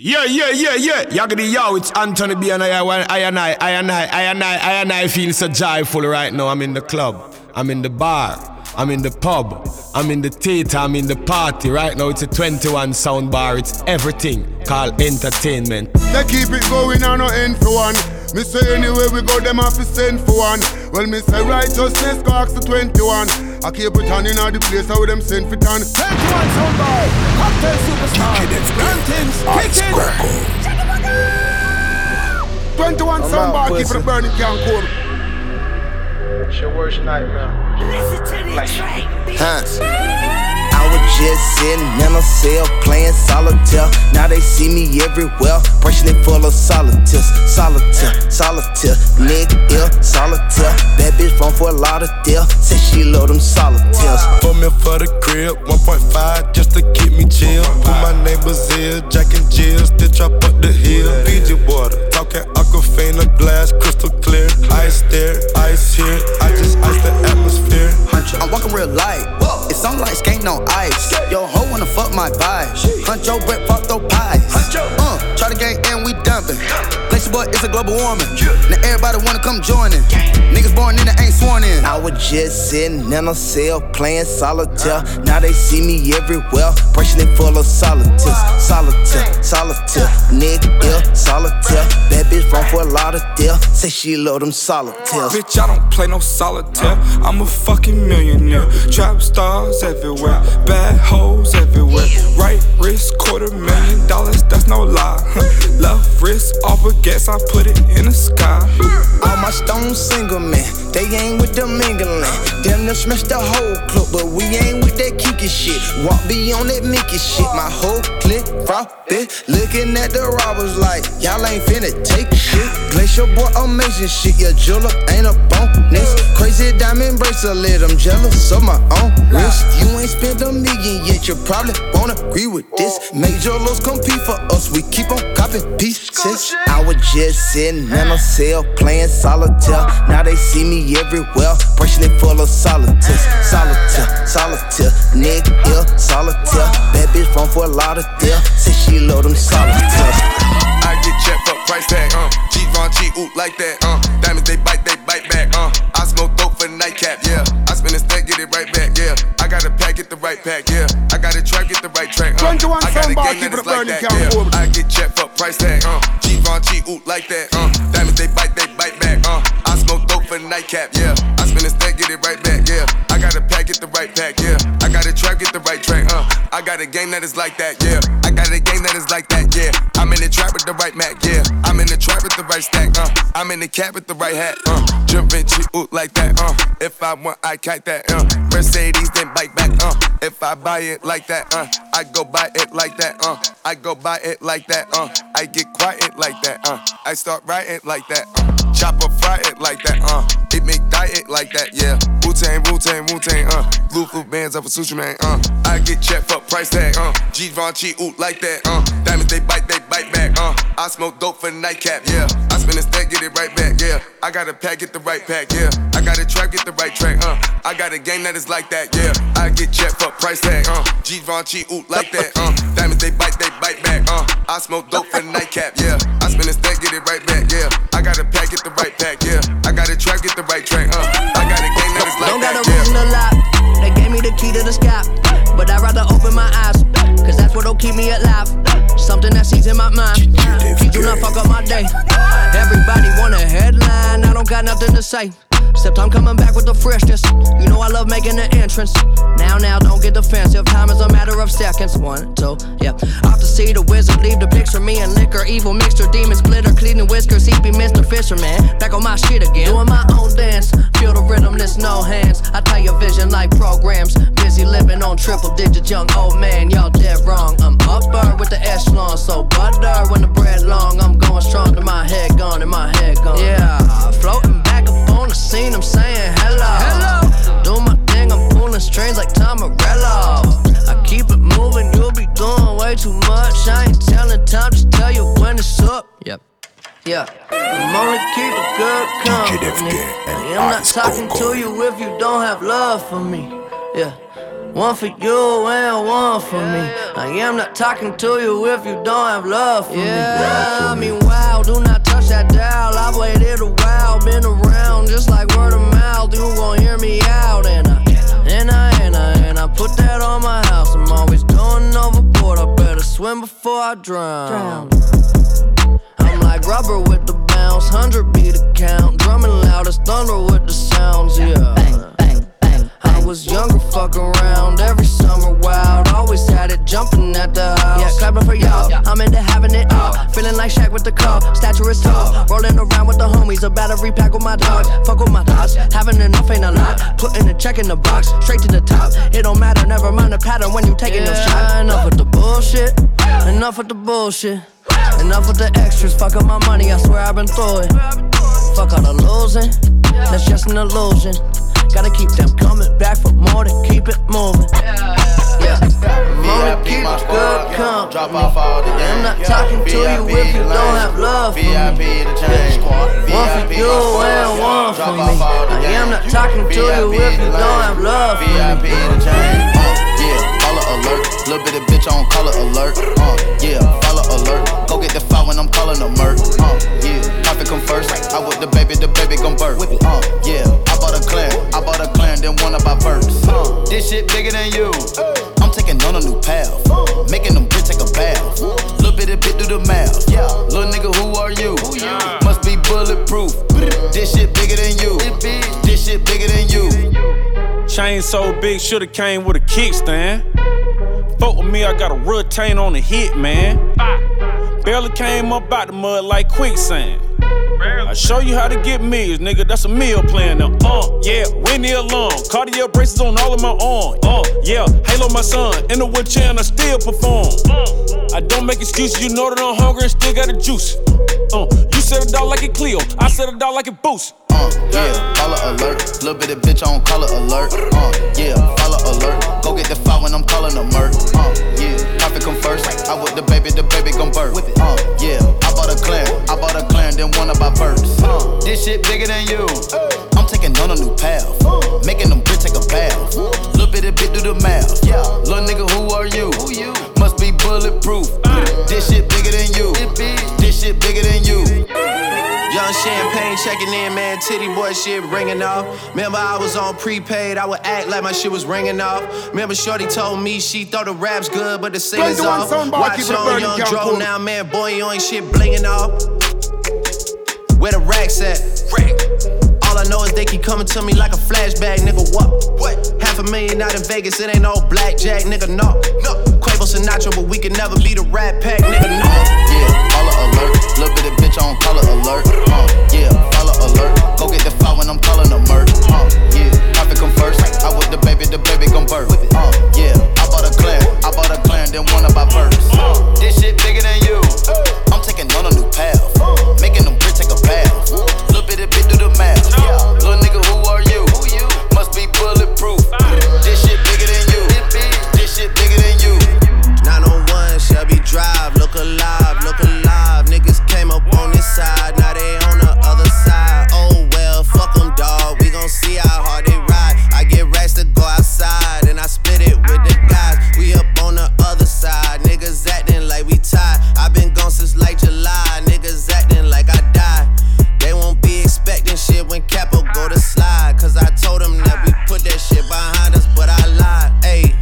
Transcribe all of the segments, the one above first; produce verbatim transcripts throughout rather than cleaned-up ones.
Yeah, yeah, yeah, yeah. Yaggity yo, it's Anthony B and I, I and I, I and I, I and I, I and I feel so joyful right now. I'm in the club, I'm in the bar, I'm in the pub, I'm in the theater, I'm in the party. Right now it's a twenty-one sound bar, it's everything called entertainment. They keep it going and no end for one. Me say anywhere we go, them have to send for one. Well, me say righteousness cocks to twenty-one. I keep it on in all the place how them send fit on. Take one sound boy, cocktail superstar, Grantins, Kitchen, twenty-one sound boy, keep it burning, can't cool. It's your worst nightmare. Listen to the track, bitch. I was just sitting in a cell playing solitaire. Now they see me everywhere, personally full of solitaires. Solitaire, solitaire, nigga, ill, solitaire. Bad bitch run for a lot of deal, said she love them solitaires. Put me for the crib, one point five just to keep me chill. Put my neighbors here, Jack and Jill, still chop up the hill. Fiji water, talking Aquafina glass, crystal clear. Ice there, ice here, I just ice the atmosphere. I'm walking real light, it's on like skank on ice. Yo hoe wanna fuck my vibe. Huncho bread, fuck those pies. Uh, try the game and we dumping. Place boy, it's a global warming. Now everybody wanna come join in. Niggas born in that ain't sworn in. I was just sitting in a cell playing solitaire. Now they see me everywhere, personally full of solitaires. Solitaire, solitaire, nigga ill, solitaire. Bad bitch run for a lot of deal, say she love them solitaires. Bitch, I don't play no solitaire. I'm a fucking millionaire. Trap stars everywhere, bad hoes everywhere. Right wrist, quarter million dollars, that's no lie. Left wrist, off a guess, I put it in the sky. All my stones single men, they ain't with them mingling. Damn them smash the whole club, but we ain't with that kinky shit. Walk be on that Mickey shit, my whole clique robbin'. Looking at the robbers like, y'all ain't finna take shit. Glacier boy, amazing shit, your jeweler ain't a bonus. Crazy diamond bracelet, I'm jealous of my own wrist. You ain't spent a million yet, you probably won't agree with this. Major lows compete for us, we keep on copping pieces. I was just sitting in a cell playing solitaire. Now they see me everywhere, personally full of solitaires. Solitaire, solitaire, nigga ill, solitaire. Bad bitch run for a lot of deal, say she love them solitaires. I get checked for price tag, uh G-Von G-Oop like that, uh diamonds they bite, they bite back, uh I smoke dope for nightcap, yeah. I spin a stack, get it right back, yeah. I got a pack, get the right pack, yeah. I got a track, get the right track, uh I got a gang that is like that, yeah. I get checked for price tag, uh G-Von G-Oop like that, uh diamonds they bite, they bite back, uh I smoke dope for nightcap, yeah. I spin a stack, get it right back, yeah. I got a pack, get the right pack, yeah. I got a track, get the right track, uh I got a gang that is like that, yeah. I got a gang that is like that, yeah. I'm in the trap with the right Mac, yeah. I'm in the trap with the right stack, uh I'm in the cap with the right hat, uh jumpin' G-Oop like that, uh if I want, I kite that, uh Mercedes, then bite back, uh if I buy it like that, uh I go buy it like that, uh I go buy it like that, uh I get quiet like that, uh I start writing like that, uh chopper fry it like that, uh it make diet like that, yeah. Wu Tang, Wu Tang, Wu Tang, uh blue blue bands up a sushi man, uh I get checked for price tag, uh Givenchy, ooh, like that, uh diamonds they bite, they bite back, uh I smoke dope for nightcap, yeah. I spin a stack, get it right back, yeah. I got a pack, get the right pack, yeah. I got a track, get the right track, uh I got a game that is like that, yeah. I get checked for price tag, uh Givenchy, ooh, like that, uh diamonds they bite, they bite back, uh I smoke dope for nightcap, yeah. I spin a stack, get it right back, yeah. I got a pack, get the right pack, yeah. I got a track, get the right track, uh I got a game that is like that, yeah. Don't got a reason to lie. They gave me the key to the sky, but I'd rather open my eyes, cause that's what'll keep me alive. Something that sees in my mind, please do not fuck up my day. Everybody want a headline, I don't got nothing to say, except I'm coming back with the freshness. You know I love making an entrance. Now, now, don't get defensive. Time is a matter of seconds. One, two, yeah. Off to see the wizard, leave the picture. Me and liquor, evil mixture, demons, glitter, cleaning whiskers. He be Mister Fisherman. Back on my shit again. Doing my own dance. Feel the rhythm, there's no hands. I tie your vision like programs. Busy living on triple digits, young old man. Y'all dead wrong. I'm upper with the echelon, so butter when the bread long. I'm going strong to my head gone and my head gone. Yeah, floating back up on the scene. I'm saying hello. Hello. Do my thing, I'm pulling strings like Tomarello. I keep it moving, you'll be doing way too much. I ain't telling time, just tell you when it's up. Yep. Yeah. I'm only keep a good company. I'm not talking to you if you don't have love for me. Yeah. One for you and one for me. I am not talking to you if you don't have love for me. Yeah, I mean wow, do not touch that dial. I've waited a while, been around just like word of mouth. You gon' hear me out and I, and I, and I, and I put that on my house. I'm always going overboard, I better swim before I drown. I'm like rubber with the bounce, one hundred beat a count. Drumming loud as thunder with the sounds, yeah. I was younger, fuck around every summer wild. Always had it jumping at the house. Yeah, clapping for y'all. Yeah. I'm into having it all. Feeling like Shaq with the call. Stature is tall. Rolling around with the homies. A battery pack with my dogs. Fuck with my thoughts. Having enough ain't a lot. Putting a check in the box. Straight to the top. It don't matter. Never mind the pattern when you taking yeah. no shot. Enough with the bullshit. Enough with the bullshit. Enough with the extras. Fuck up my money. I swear I've been through it. Fuck all the losing. That's just an illusion. Gotta keep them coming back for more to keep it moving. Yeah, yeah, yeah. More to keep it good come. Drop off all the I'm not talking to you if you don't have love for me. One for you and one for me. I am not talking to you if you don't have love for me. Alert, little bit of bitch on color alert, uh, yeah, follow alert. Go get the file when I'm calling a merc, uh, yeah. Profit come first, I with the baby, the baby gon' birth, uh, yeah. I bought a clan, I bought a clan, then one of my births. Uh, this shit bigger than you, I'm taking on a new path, making them bitch take a bath. Little bit of bitch do the math, yeah. Little nigga, who are you? Must be bulletproof. This shit bigger than you, this shit bigger than you. Chain so big, shoulda came with a kickstand. Fuck with me, I got a real taint on the hit, man. Barely came up out the mud like quicksand. I show you how to get meals, nigga, that's a meal plan now. Uh, yeah, Rennie alum, cardio braces on all of my arm. Uh, yeah, Halo my son, in the wheelchair and I still perform. I don't make excuses, you know that I'm hungry and still got the juice. Uh, you said it dog like it Cleo, I said it dog like it Boost. Uh, yeah, follow alert, little bit of bitch on color alert. Uh, yeah, follow alert, go get the file when I'm calling a merc. Uh, yeah, profit come first, I with the baby, the baby gon' birth. Uh, yeah, I bought a clan, I bought a clan, then one of my births. Uh, this shit bigger than you, I'm taking on a new path, making them bitch take a bath. Little bit of bitch do the math, little nigga, who are you? Must be bulletproof, this shit bigger than you, this shit bigger than you. Young champagne checking in, man. Titty boy shit ringing off. Remember I was on prepaid, I would act like my shit was ringing off. Remember shorty told me she thought the rap's good, but the singer's off. Watch on Young Dro now, man. Boy, you ain't shit blinging off. Where the racks at? All I know is they keep coming to me like a flashback, nigga. What? What? Half a million out in Vegas, it ain't no blackjack, nigga. No. No. Quavo Sinatra, but we can never be the Rat Pack, nigga. No. Uh, yeah, follow alert. Little bit of bitch on color alert. Uh, yeah, follow alert. Go get the file when I'm calling a merc. Uh, yeah, profit come first. I with the baby, the baby gon' birth. Uh, yeah, I bought a clan, I bought a clan, then one of my births. Uh, this shit bigger than you. I'm taking on a new path, making them bitch take a bath. Little bit of bitch do the math. Yeah. Little nigga, who are you? Must be bulletproof. This shit bigger than you. This shit bigger than you. nine oh one Shelby Drive, look alive, look alive. Niggas came up on this side, now they on the other side. Oh well, fuck them dawg, we gon' see how hard they ride. I get racks to go outside, and I split it with the guys. We up on the other side, niggas acting like we tied. I been gone since like July, niggas acting like I died. They won't be expecting shit when Capo go to slide. Cause I told them that we put that shit behind us, but I lied, ayy.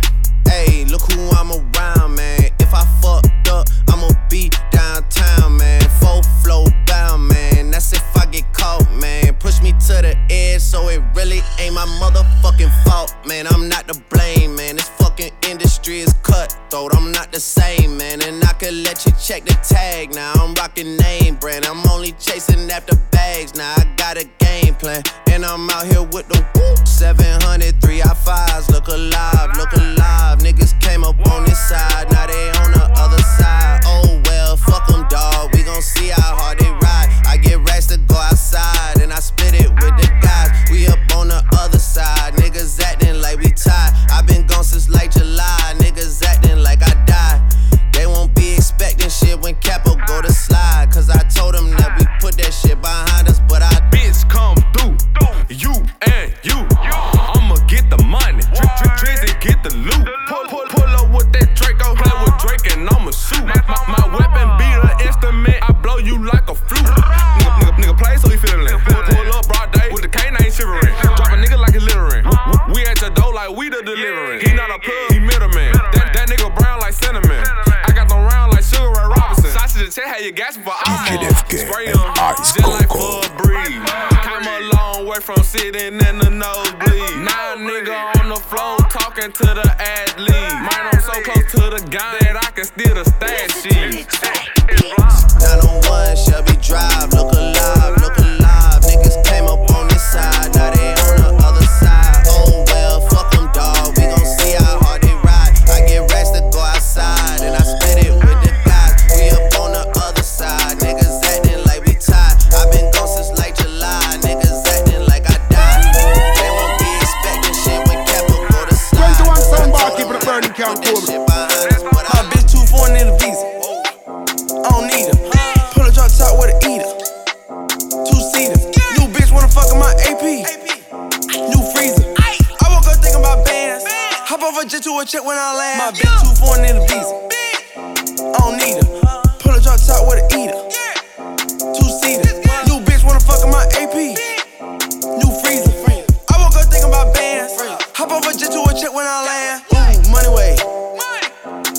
Hey, look who I'm around, man. If I fucked up, I'ma be downtown, man. Full flow bound, man. That's if I get caught, man. Push me to the edge, so it really ain't my motherfucking fault, man. I'm not to blame, man. This fucking industry is cutthroat. I'm not the same, man. And I could let you check the tag now. I'm rocking name brand. I'm only chasing after bags now. I got a game plan, and I'm out here with the whoop. seven hundred three I fives, look alive, look alive. Niggas came up on this side, now they on the other side. Oh well, fuck them dawg, we gon' see how hard they ride. I get racks to go outside, and I split it with the guys. We up on the other side, niggas acting like we tied. I been gone since like July, niggas acting like I died. They won't be expecting shit when Capo go to slide. Cause I told them that we put that shit behind us, but I bitch come through, you and you. I'ma get the money, Drizzy get the loot. Tell how you gas for eyes. Spray on, just like for a breeze. Come a long way from sitting in the nosebleed. Now a nigga on the floor talking to the athlete. Mine, I'm so close to the gun that I can steal the stat sheet. Nine on one, Shelby Drive, look alive, look alive. Niggas came up on this side, now they on the other side. Oh well, fuck them dawg, we gon' see how hard they ride. I get racks to go outside, and I split it with the guys. We up on the other side, niggas acting like we tied. I been gone since like July, niggas acting like I died. They won't be expecting shit when Capo go to slide. twenty-one soundbar, keep it a burning count over. To a check when I land. My bitch too foreign in the visa. I don't need her. Pull a drop top with an eater. Two seater. New bitch wanna fuck in my A P. New freezer. I woke up thinking about bands. Hop over jet to a check when I land. Ooh, money way.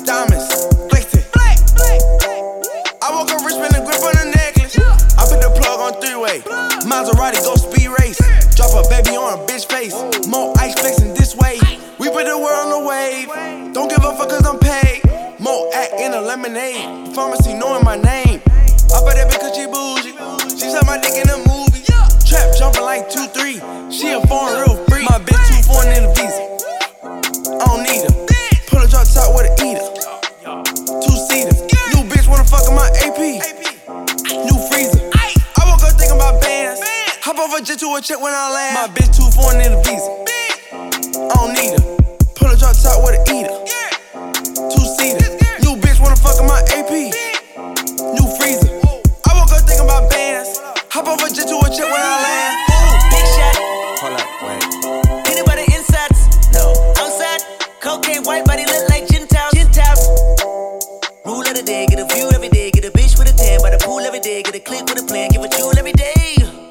Diamonds. Flexing. I woke up Richmond and grip on a necklace. I put the plug on three way. Maserati go speed race. Drop a baby on a bitch face. More ice flexing this way. We put the world on the wave. Don't give a fuck cause I'm paid. Mo act in a lemonade. Pharmacy knowing my name. I bet that bitch cause she bougie. She suck my dick in a movie. Trap jumping like two three. She a foreign real free. My bitch too foreign in the visa. I don't need her. Pull a drop top with an eater. Two seater. New bitch wanna fuck in my A P. New freezer. I woke up thinking about bands. Hop over jet to a check when I land. My bitch too foreign in the visa. I don't need her. Pull a drop top with an eater. Yeah. Two seater. New bitch wanna fuck in my A P. Yeah. New freezer. Whoa. I woke up thinking about bands. Hop over just to a check when I land. Ooh, big shot. Hold up, wait. Anybody insides? No. Outside? Cocaine white body look like Gentiles. Gentiles. Rule of the day, get a view every day. Get a bitch with a tan by the pool every day. Get a click with a plan, give a jewel every day.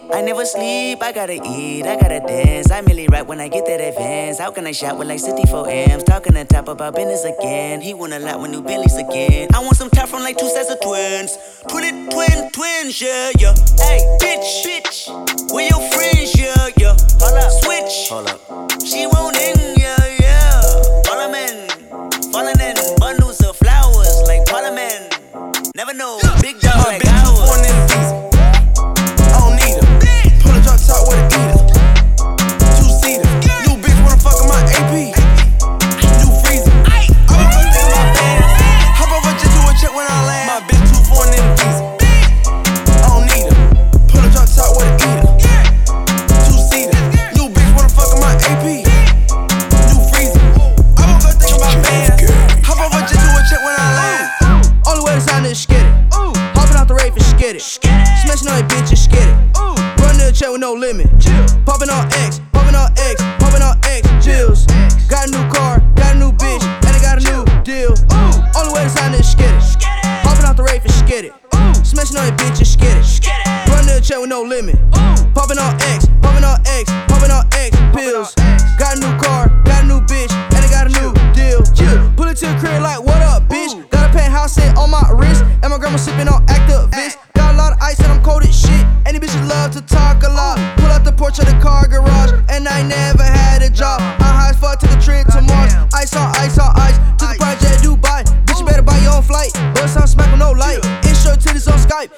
I never sleep, I gotta eat, I gotta dance. I merely rap when I get that advance. How can I shop with like sixty-four amps? Talking to top about business again. He want a lot with new Bentleys again. I want some top from like two sets of twins. Twin, twin, twins, yeah, yeah. Hey, bitch, bitch, where your friends, yeah, yeah. Hold up, switch, hold up. She won't in, yeah, yeah. Parliament, falling in bundles of flowers like Parliament. Never know, big dog like ours. Talk with an eater, two seater. New bitch wanna fuck in my A P. New freezer. I woke up thinking about bands. Hop over just to a check when I land. My bitch too foreign in the visa. I don't need her. Pull a drop top with an eater, two seater. New bitch wanna fuck in my A P. New freezer. I woke up thinking about bands. Hop over just to a check when I land. Only way to sound is skitty. Hopping out the rave is skitty. Smashing on a bitch is skitty. Check with no limit. Chill. Poppin' on X, poppin' on X, poppin' on X, chills. X. Got a new car, got a new bitch, ooh, and I got a chill. New deal. Ooh. Only way to sign is skitty. Poppin' out the rave is skitty. Smashin' on a bitch is skitty. Run to a check with no limit. Poppin' on X, poppin' on X, poppin' on X, pills. X. Got a new car, got a new bitch, and I got a chill. New deal. Chill. Pull it to the crib like, what up, bitch? Ooh. Got a penthouse set on my wrist, and my grandma sippin' on activist. Got a lot of ice and I'm cold as shit. Any bitches love to talk a lot. Pull out the porch of the car garage, and I never had a job. I high as fuck, took a trip to Mars. Ice on ice on ice, took the project Dubai. Bitch, you better buy your own flight. Boy, sound smack with no light. Intro to this on Skype.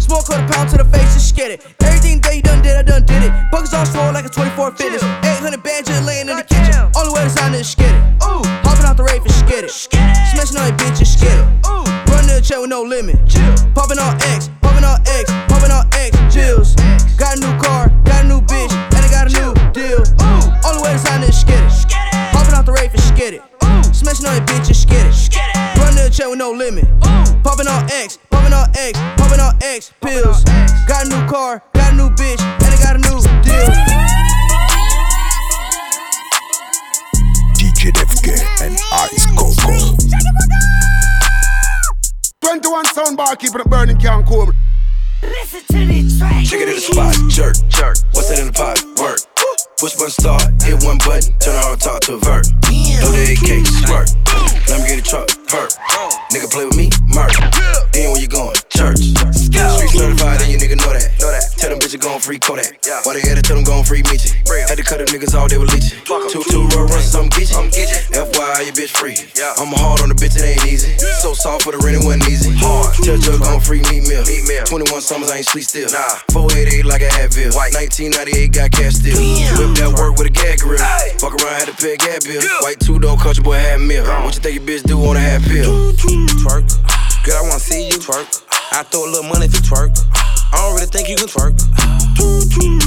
Smoke quarter pound to the face and get it. Everything that you done did, I done did it. Buckets on slow like a twenty-four fitness. eight hundred bands just laying in the kitchen. Only way to sign is skitty. Hopping out the rave and skitty. Smashing on a bitch and skitty. Check with no limit. Chill. Poppin' on X, poppin' on X, poppin' on X, chills. X. Got a new car, got a new bitch, ooh, and I got a chill. New deal. Ooh. Only way to sign is skitty. Poppin' out the rave and skitty. Smashin' on a bitch and skitty. Run to a check with no limit. Poppin' on X, poppin' on X, poppin' on X, pills. On X. Got a new car, got a new bitch, and I got a new deal. D J Defke and Ice Coco. twenty-one soundbar, keeping it burning, can't cool. Listen to the track. Check it in the spot, jerk, jerk. What's that in the pot? Work. Push one start, hit one button, turn the hard talk to a vert. Throw the A K, squirt. Let me get a truck, perk. Nigga play with me, murk. Ain't where you going, jerk. bitches gon' free Kodak. Yeah. Why they had to tell them gon' free Mitchie? Had to cut the niggas all they were leeching. Two, two road runs, I'm getchin'. F Y I, your bitch free. Yeah. I'm hard on the bitch, it ain't easy. Yeah. So soft for the rent, it wasn't easy. Hard. Tell Jug gon' free meat meal. Meat meal. twenty-one summers, I ain't sleep still. Nah. four eighty-eight like an Advil. White. nineteen ninety-eight got cash still. Whip that work with a gag grill. Aye. Fuck around, had to pay a gag bill. Yeah. White two-door country boy had a meal. Yeah. What you think your bitch do on a half pill? Twerk. Girl, I wanna see you twerk. I throw a little money if you twerk. I don't really think you can twerk.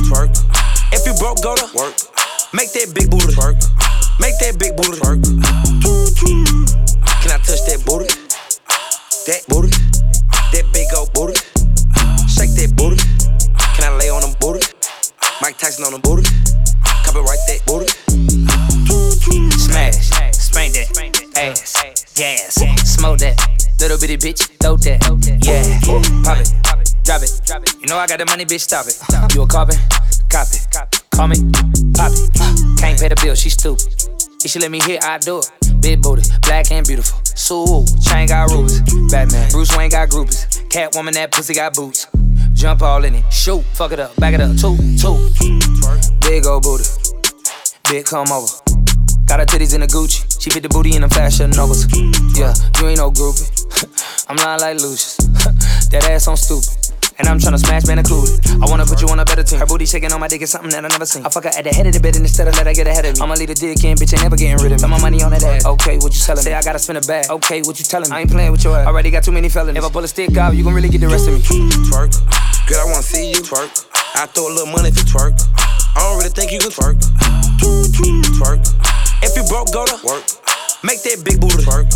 Twerk. If you broke, go to work. Make that big booty twerk. Make that big booty twerk. Can I touch that booty? That booty. That big old booty. Shake that booty. Can I lay on them booty? Mike Tyson on them booty. Copyright that booty. Smash. Spank that. Ass. Gas. Smoke that. Little bitty bitch, throw that, yeah. Pop it, drop it, drop it. You know I got the money, bitch, stop it. You a carbon? Cop it. Call me, pop it. Can't pay the bill, she stupid. If she let me hit, I do it. Big booty, black and beautiful. So chain got rubies, Batman. Bruce Wayne got groupies. Catwoman, that pussy got boots. Jump all in it, shoot, fuck it up, back it up, two, two. Big old booty, big come over. Got her titties in a Gucci. She fit the booty in them fashion novels. Yeah, you ain't no groupie. I'm lying like Lucius. That ass on stupid. And I'm tryna smash, man, included. I wanna put you on a better team. Her booty shaking on my dick is something that I never seen. I fuck her at the head of the bed instead of let her get ahead of me. I'ma leave the dick in, bitch, ain't never getting rid of me. Got my money on that ass. Okay, what you telling me? Say I gotta spin a bag. Okay, what you telling me? I ain't playing with your ass. Already got too many felonies. If I pull a stick out, you gon' really get the rest of me. Twerk. Girl, I wanna see you twerk. I throw a little money if you twerk. I don't really think you can twerk. Twerk. If you broke, go to work. Make that big booty twerk.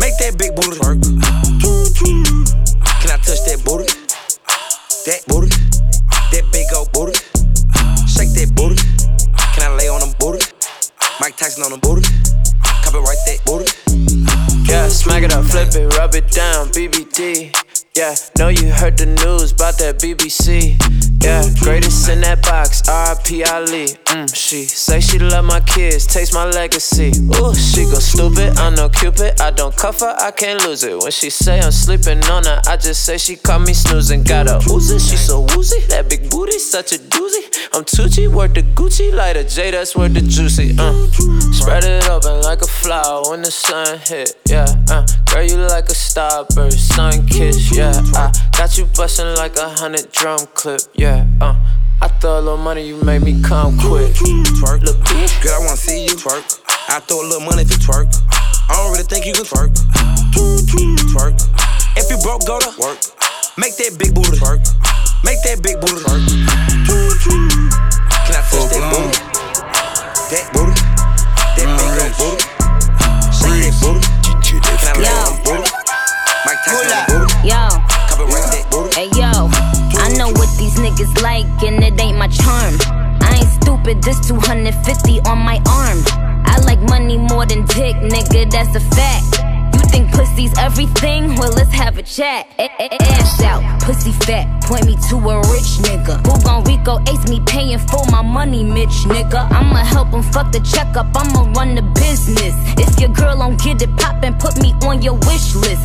Make that big booty twerk. Can I touch that booty? That booty. That big old booty. Shake that booty. Can I lay on them booty? Mike Tyson on them booty. Copyright that booty. Yeah, smack it up, flip it, rub it down, B B D. Yeah, know you heard the news about that B B C. Yeah, greatest in that box, R I P Ali. Mm, she say she love my kids, taste my legacy. Ooh, she go stupid, I'm no Cupid. I don't cuff her, I can't lose it. When she say I'm sleeping on her, I just say she caught me snoozing. Got a Uzi, she so woozy. That big booty, such a doozy. I'm Tucci, worth the Gucci, light a J, that's worth the juicy. Uh, spread it open like a flower when the sun hit. Yeah, uh, girl, you like a starburst, sun kiss. Yeah. Yeah, I got you bustin' like a hundred drum clip. Yeah, uh, I throw a little money, you made me come quick. Twerk, little bitch. Girl, I wanna see you twerk. I throw a little money if you twerk. I don't really think you can twerk. Twerk. If you broke, go to work. Make that big booty twerk. Make that big booty twerk. Can I touch that booty? That booty. That big old booty. Shake that booty. Can I lay on the booty? Mike Tyson, yo, hey yo, I know what these niggas like and it ain't my charm. I ain't stupid, this two hundred fifty on my arm. I like money more than dick, nigga, that's a fact. You think pussy's everything? Well, let's have a chat. Ass out, pussy fat, point me to a rich nigga. Who gon' Rico ace me paying for my money, Mitch, nigga. I'ma help him fuck the checkup, I'ma run the business. If your girl don't get it poppin', put me on your wish list.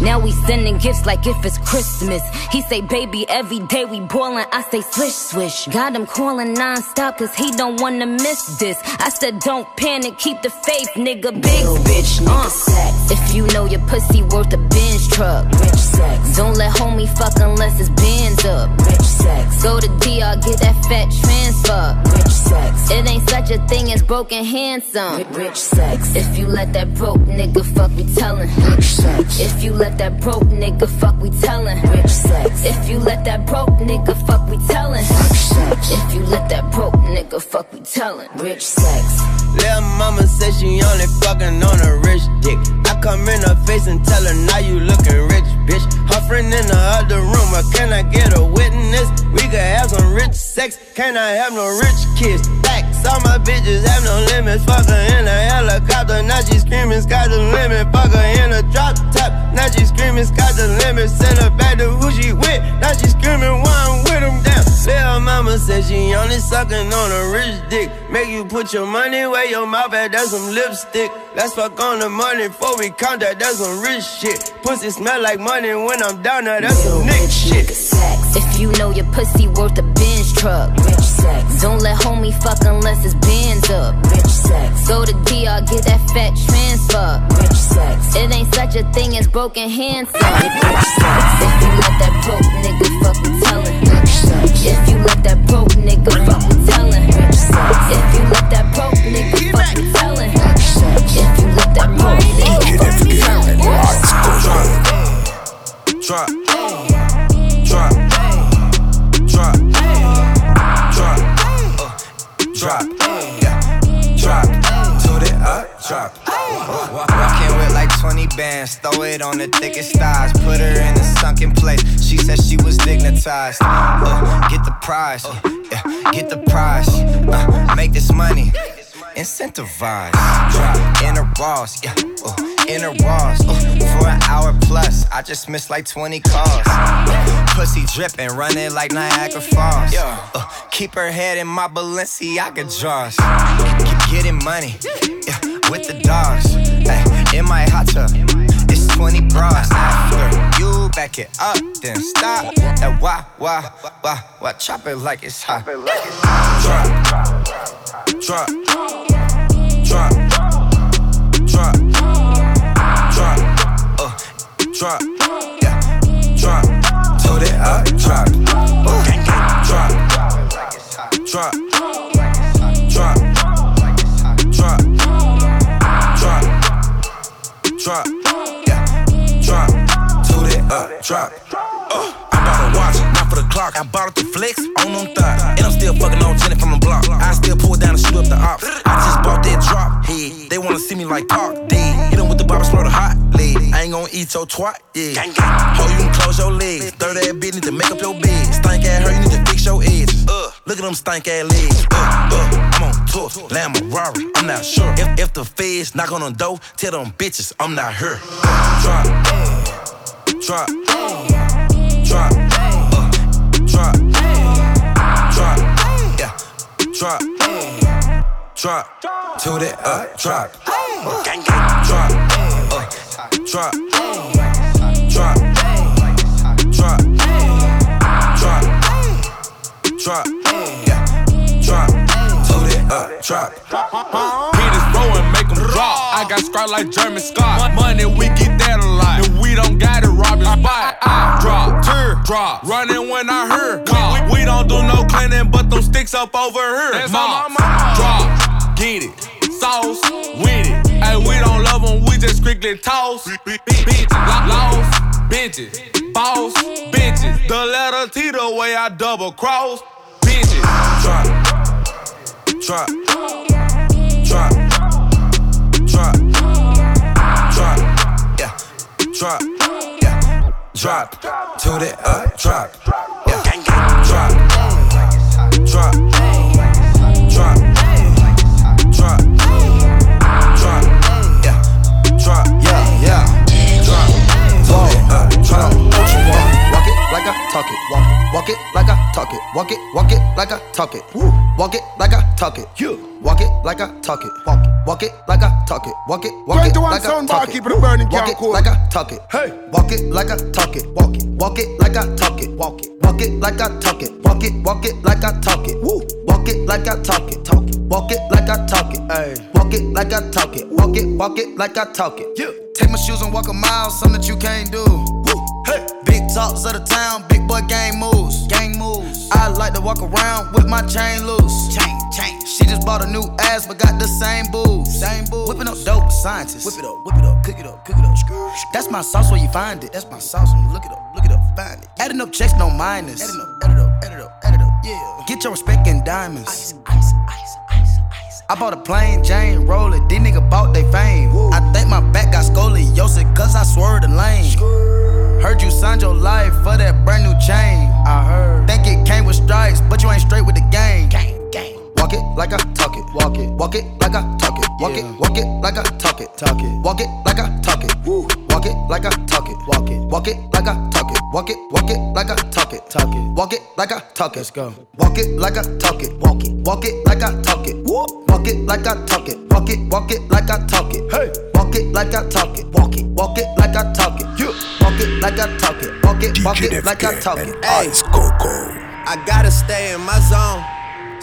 Now we sending gifts like if it's Christmas. He say, baby, every day we boilin'. I say, swish, swish. Got him callin' non-stop cause he don't wanna miss this. I said, don't panic, keep the faith, nigga, big bitch, nigga, sex. If you know your pussy worth a Benz truck. Rich sex. Don't let homie fuck unless it's Benz up. Rich sex. Go to D R, get that fat transfer. Rich sex. It ain't such a thing as broken handsome. Rich sex. If you let that broke nigga fuck, we tellin'. Rich sex. If you let that broke nigga fuck, we tellin'. Rich sex. If you let that broke nigga fuck, we tellin'. Rich sex. If you let that broke nigga fuck, we tellin'. Rich sex. Lil' mama said she only fuckin' on a rich dick. I come in her face and tell her, now you lookin' rich, bitch. Her friend in the other room, or can I get a witness? We could have some rich sex, can I have no rich kids? Facts, all my bitches have no limits. Fuck her in a helicopter, now she screamin', sky's the limit. Fuck her in a drop top, now she screamin', sky's the limit. Send her back to who she with, now she screamin', why I'm with him down. Lil' mama said she only suckin' on a rich dick. Make you put your money where your mouth at, that's some lipstick. Let's fuck on the money before we count that, that's some rich shit. Pussy smell like money when I'm down there, that's some nick shit. If You know your pussy worth a Benz truck. Rich sex. Don't let homie fuck unless it's Benz up. Rich sex. Go to D R, get that fat transfer. Rich sex. It ain't such a thing as broken hands up. Rich sex. If you let that broke nigga fuck with tellin'. Rich sex. If you let that broke nigga fuck with tellin'. Rich sex. If you let that broke nigga fuck with tellin'. Rich sex. If you let that broke nigga fuck with tellin'. Rich sex. Try. Try. Try. Drop, drop, uh, drop, yeah, drop, toot it up, drop. Walking with like twenty bands, throw it on the thickest thighs. Put her in a sunken place, she said she was dignitized. Uh, get the prize, uh, yeah, get the prize, uh, make this money. Incentivize, drop in her walls, yeah, uh, in her walls, uh, for an hour plus, I just missed like twenty calls, pussy drippin', running like Niagara Falls, uh, keep her head in my Balenciaga drawers, getting money, yeah, with the dogs, ay, in my hot tub, it's twenty bras, after you back it up, then stop, that wah, wah, wah, wah, chop it like it's hot, drop, drop, drop. Drop, drop, drop, uh, drop, yeah, drop, toot it up, drop, uh, drop, drop, drop, drop, drop, drop, yeah, drop, toot it up, drop, uh, I'm about to watch it. The clock. I bought it to flex on them thighs, and I'm still fucking on Janet from the block. I still pull down and shoot up the ops. I just bought that drop head. They wanna see me like Park D. Hit them with the barber slow the hot lead. I ain't gon' eat your twat, yeah. Ho, you can close your legs. Third ass bitch need to make up your bed. Stank ass her, you need to fix your edge. Uh, look at them stank ass legs. Uh, uh, I'm on tour, Lamborghini. I'm not sure if if the feds knock on the door. Tell them bitches I'm not here. Drop, drop, drop. Drop, drop, yeah, drop, drop, toot it up, drop, uh, drop, uh, drop, drop, drop, drop, drop, yeah, drop, toot it up, drop. Hit his roll and make him drop. I got scrapped like German Scott. Money, we get that a lot. If we don't got it, rob your spot. I drop, tear, drop, running when I heard call. We, we, we don't do no cleaning, but them sticks up over here. That's all my mom. Drop, get it, sauce, with it. Hey, we don't love them, we just strictly toss. Bitches, lost, bitches, boss, bitches. The letter T the way I double cross, bitches. Drop, drop, drop, drop, drop, yeah, drop. Drop, toot it up, drop, yeah. Drop, drop, drop, drop, drop, yeah, drop, yeah, yeah, drop, toot it up, drop. What you want? Walk it like I talk it, walk it, walk it like I talk it, walk it, walk it like I talk it, walk it like I talk it, you walk it like I talk it, walk it, walk it like I talk it, walk it, walk it like I talk it, walk it like I talk it, hey, walk it like I talk it, walk it, walk it like I talk it, walk it, walk it like I talk it, walk it, walk it like I talk it, woo, walk it like I talk it, talk it, walk it like I talk it, hey, walk it like I talk it, walk it, walk it like I talk it, yeah, take my shoes and walk a mile, something that you can't do, woo, hey, big talks of the town, big boy gang moves, gang moves, I like to walk around with my chain loose, chain. She just bought a new ass, but got the same boobs. Same boobs. Whipping up dope scientists. Whip it up, whip it up, cook it up, cook it up. That's my sauce where you find it. That's my sauce when you look it up, look it up, find it. Adding up checks, no minus. Adding up, add it up, add it up, add it up, yeah. Get your respect in diamonds. Ice, ice, ice, ice, ice. I bought a plain Jane roller. These niggas bought they fame. Woo. I think my back got scoliosis, cause I swerved the lane. Skrr. Heard you signed your life for that brand new chain. I heard. Think it came with stripes, but you ain't straight with the game. Gang. Walk it like I talk it, walk it, walk it like I talk it, walk it, walk it like I talk it, talk it, walk it like I talk it, walk it like I talk it, walk it, walk it like I talk it, walk it, walk it like I talk it, talk it, walk it like I talk it, let's go. Walk it like I talk it, walk it, walk it like I talk it, walk it like I talk it, walk it, walk it like I talk it, hey. Walk it like I talk it. Walk it. Walk it like I talk it. Yeah. Walk it like I talk it. Walk it. Walk it like I talk it. Hey, Coco. I gotta stay in my zone.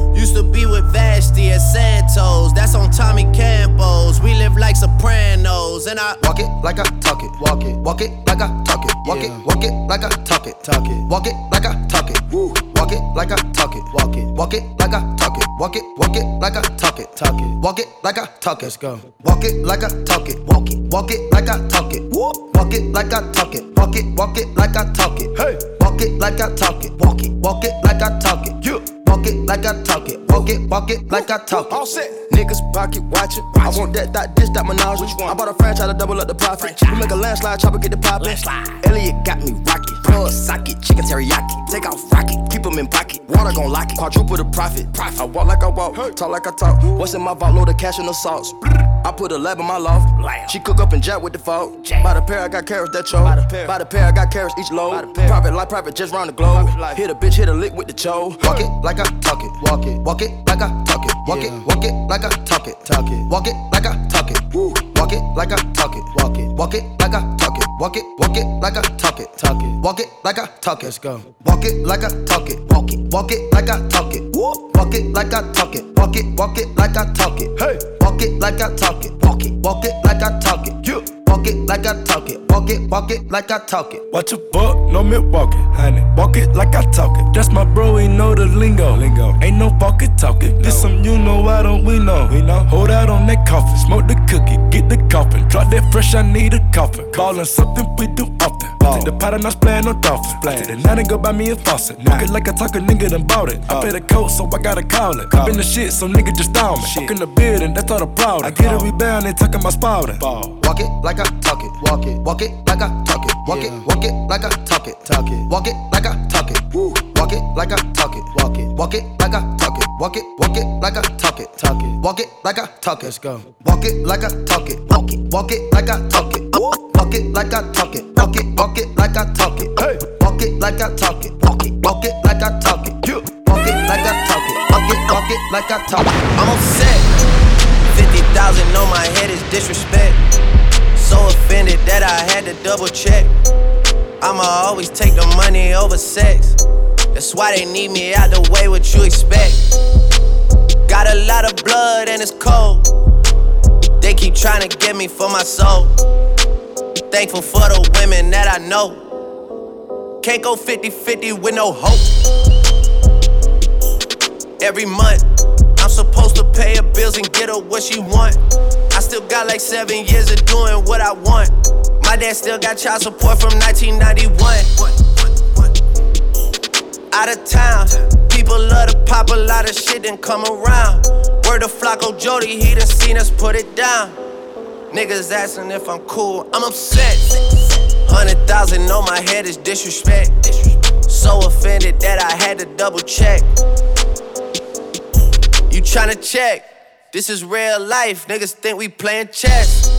Used to be with Vashti at Santos, that's on Tommy Campos. We live like Sopranos, and I walk it like I talk it, walk it, walk it like I talk it, walk yeah. it, walk it like I talk it, talk it, walk it like I talk it, woo. Walk it like I talk it, walk it, walk it like I talk it, walk it, walk it like I talk it, talk it, walk it like I talk it, let's go. Walk it like I talk it, walk it, walk it like I talk it, woo. Walk it like I talk it, walk it, walk it like I talk it, hey. Walk it like I talk it, walk it, walk it like I talk it, yeah. Walk it like I talk it, walk it, walk it like I talk it. All set. Niggas pocket watch it. Watch I want that, that, this, that Menage. Which one? I bought a franchise to double up the profit. Franchise. We make a landslide, chopper get the pop. Landslide. Elliot got me rocket. Plug socket, chicken teriyaki. Take off rocket, keep them in pocket. Water gon' lock it. Quadruple the profit. Profit. I walk like I walk, hey. Talk like I talk. What's in my vault? Load of cash and the sauce. I put a lab in my loft. Lamb. She cook up and jack with the fault. By the pair, I got carrots that choke. By the pair, By the pair I got carrots each load. Private life, private just round the globe. Hit a bitch, hit a lick with the choke. Walk it like I talk it. Walk it, walk it like I talk it. Walk yeah. it, walk it like I talk it. Talk it, walk it like I talk it. Woo. Walk it like I talk it. Walk it, walk it like I talk it. Walk it, walk it like I talk it. Talk it, walk it like I talk it. Let's go. Walk it like I talk it. Walk it, walk it like I talk it. Woo. Walk it like I talk it. Walk it, walk it like I talk it. Hey. Walk it like I talk it, walk it, walk it like I talk it, yeah. Walk it like I talk it, walk it, walk it like I talk it. Watch a buck, no Milwaukee, honey. Walk it like I talk it. That's my bro, he know the lingo. Lingo. Ain't no walk it, talk it. No. This some you know, I don't we know. We know. Hold out on that coffin, smoke the cookie, get the coffin. Drop that fresh, I need a coffin. Callin' something we do often. Ball. Take the pot and I'm splayin' no dolphin. Splayin'. Take the night and go buy me a faucet. Nah. Walk it like I talk a nigga done bought it. Oh. I pay the coat, so I gotta call it. Call. Up in the shit, so nigga just down me. Walk in the building, that's all the problem. I get a rebound, they talkin' my spouting. Walk it like I talk it, walk it, walk it like I talk it, walk yeah. it, walk it like I talk it, talk it, walk it like I talk it, woo. Walk it like I talk it, walk it, walk it like I talk it, walk it, walk it like I talk it, talk it, walk it like I talk it, let's go. Walk it like I talk it, walk it, walk it like I talk it, walk it like I talk it, walk it, walk it like I talk it, hey. Walk it like I talk it, walk it, walk it like I talk it, yeah. Walk it like I talk it, walk it, walk it like I talk it. I'm upset. Fifty thousand on my head is disrespect. So offended that I had to double check. I'ma always take the money over sex. That's why they need me out the way, what you expect. Got a lot of blood and it's cold. They keep trying to get me for my soul. Thankful for the women that I know. Can't go fifty fifty with no hope. Every month I'm supposed to pay her bills and get her what she want. I still got like seven years of doing what I want. My dad still got child support from nineteen ninety-one. Out of town, people love to pop a lot of shit and come around. Word of Flocko Jody, he done seen us put it down. Niggas asking if I'm cool, I'm upset. Hundred thousand on my head is disrespect. So offended that I had to double check. You tryna check? This is real life, niggas think we playing chess.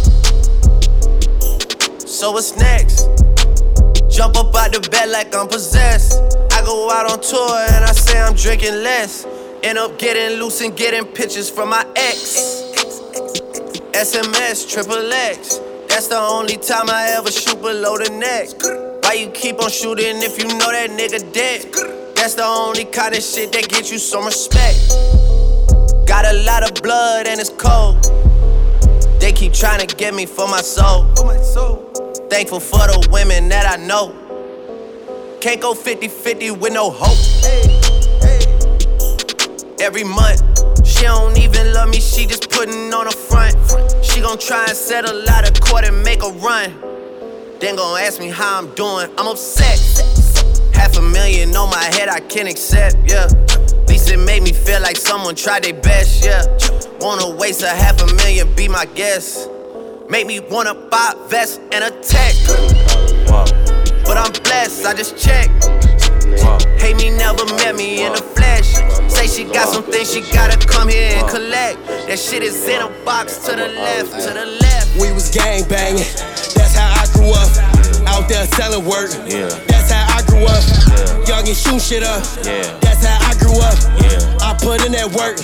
So what's next? Jump up out the bed like I'm possessed. I go out on tour and I say I'm drinking less. End up getting loose and getting pictures from my ex. S M S, triple X. That's the only time I ever shoot below the neck. Why you keep on shooting if you know that nigga dead? That's the only kind of shit that gets you some respect. Got a lot of blood and it's cold. They keep trying to get me for my soul. Thankful for the women that I know. Can't go fifty fifty with no hope. Every month, she don't even love me, she just putting on a front. She gon' try and settle out of court and make a run. Then gon' ask me how I'm doing, I'm upset. Half a million on my head, I can't accept, yeah. It made me feel like someone tried their best, yeah. Wanna waste a half a million, be my guest. Make me wanna buy a vest and a tech. Wow. But I'm blessed, I just check. Wow. Hate me, never met me wow. in the flesh. Say she got wow. some things she gotta come here and collect. That shit is in a box to the left, to the left. We was gang banging, that's how I grew up. Out there selling work, yeah. that's how I grew up. Yeah. Young and shoot shit up, yeah. that's how I grew up. Yeah. I put in that work,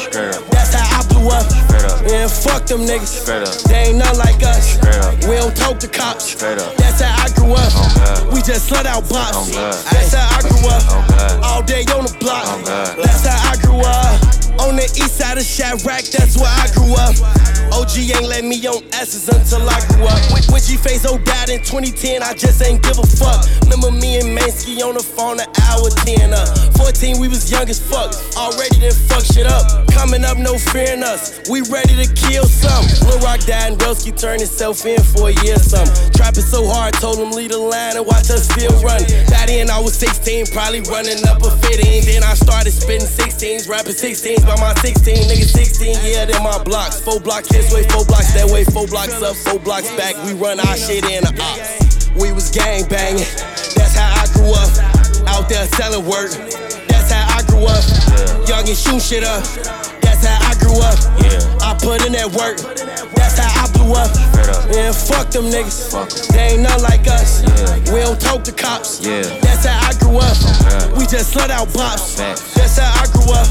that's how I blew up. Yeah, fuck them niggas, they ain't none like us. We don't talk to cops, that's how I grew up. Oh, we just slut out bops, that's how I grew up. Oh, all day on the block, oh, that's how I grew up. On the east side of Chirac, that's where I grew up. O G ain't let me on S's until I grew up. When she faced O'Dowd in twenty ten, I just ain't give a fuck. Remember me and Mansky on the phone an hour ten up. fourteen, we was young as fuck, already done fuck shit up. Coming up, no fearing us, we ready to kill something. Lil Rock died and Relski turned himself in for a year or something. Trapping so hard, told him leave the line and watch us still run. By then I was sixteen, probably running up a fifteen. Then I started spitting sixteens, rapping sixteens by my sixteen. Nigga sixteen, yeah, then my blocks. Four blocks this way, four blocks that way, four blocks up, four blocks back. We run our shit in the ops. We was gang banging, that's how I grew up. Out there selling work, that's how I grew up. Young and shoot shit up, that's how I grew up. I put in that work, that's how I blew up. Yeah, fuck them niggas, they ain't none like us. We don't talk to cops, that's how I grew up. We just slut out bops, that's how I grew up.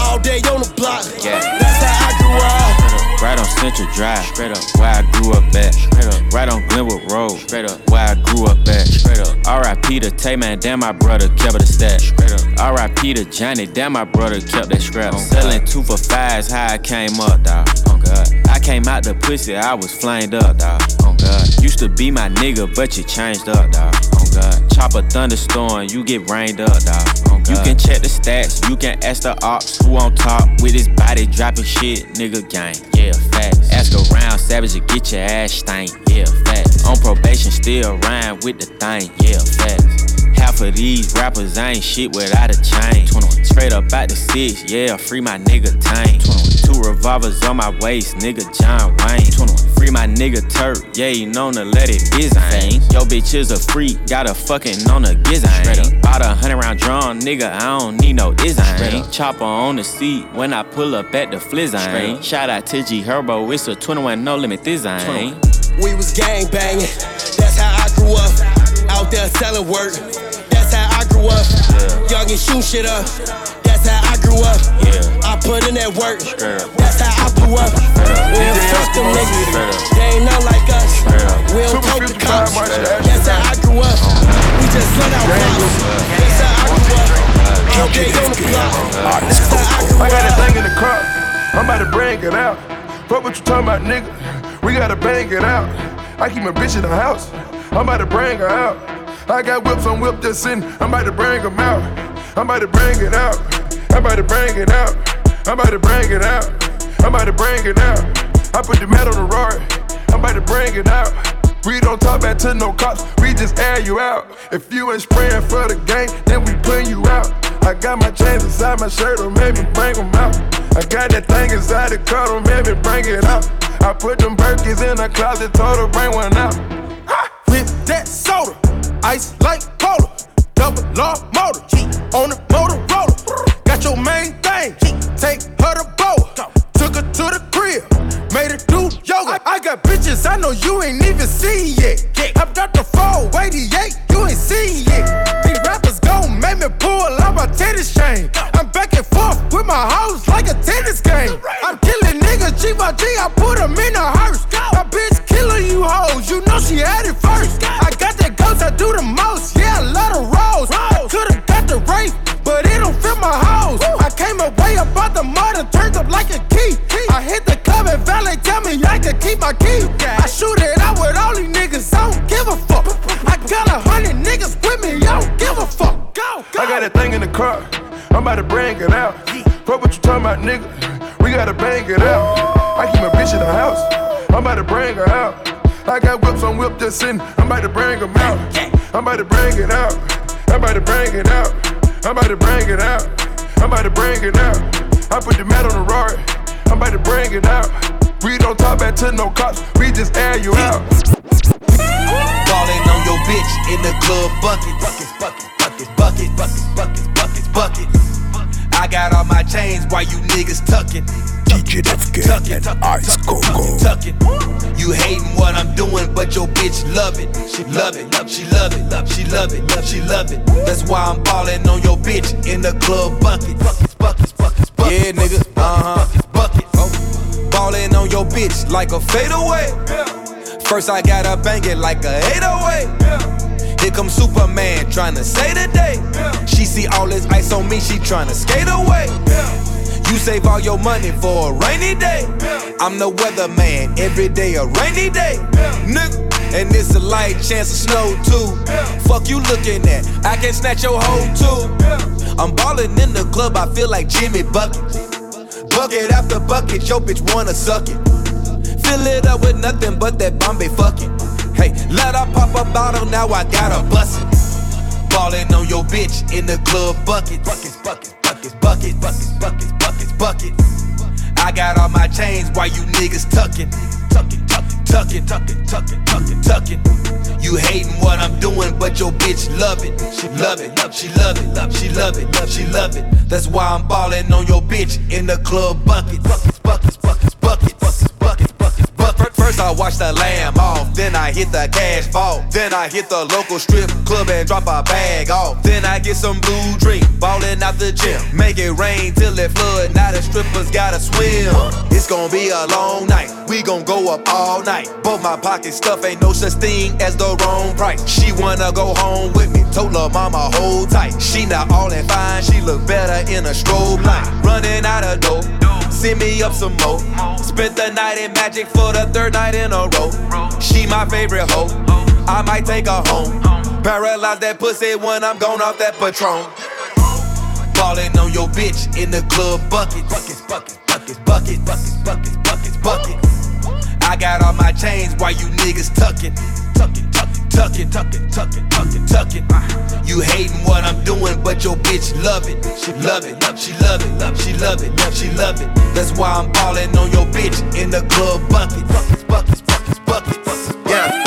All day on the block, that's how I grew up. Right on Central Drive, straight up, where I grew up at. Straight up, right on Glenwood Road, straight up, where I grew up at. Straight up, R I P to Tay, man, damn my brother kept the stat. Straight up, R I P to Johnny, damn my brother kept that scrap. Selling two for fives, how I came up, dawg. Oh God, I came out the pussy, I was flamed up, dawg. Oh God, used to be my nigga, but you changed up, dawg. Oh God, chop a thunderstorm, you get rained up, dawg. Oh God, you can check the stats, you can ask the ops who on top with his body dropping shit, nigga gang. Yeah. Facts. Ask around, savage, you get your ass stained. Yeah, facts. On probation, still rhyme with the thing. Yeah, facts. Half of these rappers ain't shit without a chain. Straight up out the six, yeah, free my nigga Tang. Two revolvers on my waist, nigga John Wayne. Free my nigga Turk, yeah, he known to let it bizane. Yo bitch is a freak, got a fucking on a gizane. Bought a hundred round drum, nigga, I don't need no isane. Chopper on the seat when I pull up at the flizzane. Shout out to G Herbo, it's a twenty-one no limit thisane. We was gang banging, that's how I grew up. Out there selling work, that's how I grew up. Young and shoot shit up, that's how I grew up. I put in that work, that's how I blew up. We don't fuck them niggas, they ain't none like us. We don't talk to cops, that's how I grew up. We just slut out cops, that's how I grew up. All day on the block, that's how I grew up. I got a thing in the car, I'm about to bring it out. Fuck what you talking about, nigga, we gotta bang it out. I keep my bitch in the house, I'm about to bring her out. I got whips on whip that's in, I'm about to bring them out. I'm about to bring it out. I'm about to bring it out. I'm about to bring it out. I'm about to bring it out. I put the metal on the road. I'm about to bring it out. We don't talk back to no cops, we just air you out. If you ain't spraying for the gang, then we putting you out. I got my chains inside my shirt, don't make me bring them out. I got that thing inside the car, don't make me bring it out. I put them Birkins in the closet, told her bring one out. Ha! Flip that soda! Ice like cola, double law motor, G. On the Motorola. Brr. Got your main thing, G. Take her to boa, go. Took her to the crib, made her do yoga. I, I got bitches I know you ain't even seen yet. Yeah. I'm Doctor four eighty-eight, you ain't seen yet. These rappers gon' make me pull out my tennis chain. Go. I'm back and forth with my hoes like a tennis game. Right. I'm killing niggas, G by G, I put them in a hearse. Go. My bitch killing you hoes, you know she had it first. Go. I got that I do the most, yeah, I love the rose. I could've got the rape, but it don't fit my hoes. I came away about the mud and turned up like a key. I hit the club and valet tell me I can keep my key. I shoot it out with all these niggas, I don't give a fuck. I got a hundred niggas with me, I don't give a fuck. Go, go. I got that thing in the car, I'm about to bring it out. Fuck what you talking about, nigga, we gotta bang it out. I keep my bitch in the house, I'm about to bring her out. I got whips on whip that's in, I'm about to bring them out. I'm about to bring it out. I'm about to bring it out. I'm about to bring it out. I'm about to bring it out. I put the mat on the road. I'm about to bring it out. We don't talk back to no cops, we just air you out. Ballin' on your bitch in the club bucket, buckets, bucket, buckets, bucket, buckets, buckets, buckets, buckets. I got all my chains while you niggas tuckin'. D J Tuckin', tuckin', ice cocoa. You hatin' what I'm doing, but your bitch love it. She love it, love, she love it, love, she love it, love, she love it. That's why I'm ballin' on your bitch in the club bucket. Buckets, buckets, buckets, buckets. Yeah, nigga, uh huh. Ballin' on your bitch like a fadeaway. Yeah. First I gotta bang it like a eight oh eight. Yeah. Here comes Superman tryna save the day. Yeah. She see all this ice on me, she tryna skate away. Yeah. You save all your money for a rainy day. Yeah. I'm the weatherman, every day a rainy day. Yeah. Nigga. And it's a light chance of snow too. Yeah. Fuck you looking at, I can snatch your hoe too. Yeah. I'm ballin' in the club, I feel like Jimmy Bucket. Bucket after bucket, your bitch wanna suck it. Fill it up with nothing but that Bombay fucking. Hey, let her pop a bottle, now I gotta bust it. Ballin' on your bitch in the club bucket. Buckets, buckets, buckets, buckets, buckets, buckets, buckets, buckets. I got all my chains while you niggas tuckin'. Tuckin', tuckin', tuckin', tuckin', tuckin', tuckin', tuckin'. You hatin' what I'm doing, but your bitch love it. She love it, love, she love it, love, she love it, love, she love it. That's why I'm ballin' on your bitch in the club bucket. Buckets, buckets, buckets, buckets, buckets, buckets, buckets, buckets. First I watch the lamb off, then I hit the cash vault. Then I hit the local strip club and drop a bag off. Then I get some blue drink, ballin' out the gym. Make it rain till it flood, now the strippers gotta swim. It's gonna be a long night, we gon' go up all night. Both my pockets stuffed, ain't no such thing as the wrong price. She wanna go home with me, told her mama hold tight. She not all that fine, she look better in a strobe light. Running out of dough, send me up some more. Spent the night in Magic for the third night in a row. She my favorite hoe, I might take her home. Paralyze that pussy when I'm gone off that Patron. Ballin' on your bitch in the club bucket. Buckets, buckets, buckets, buckets, buckets, buckets, buckets, buckets. I got all my chains while you niggas tuckin'. Tuckin', tuckin', tuckin', tuckin', tuckin', tuckin', tuckin', tuckin'. You hatin' what I'm doing, but your bitch love it. She love it, love, she love it, love, she love it, love, she love it. That's why I'm ballin' on your bitch in the club bucket. Buckets, buckets, buckets, buckets, buckets, buckets. Yeah.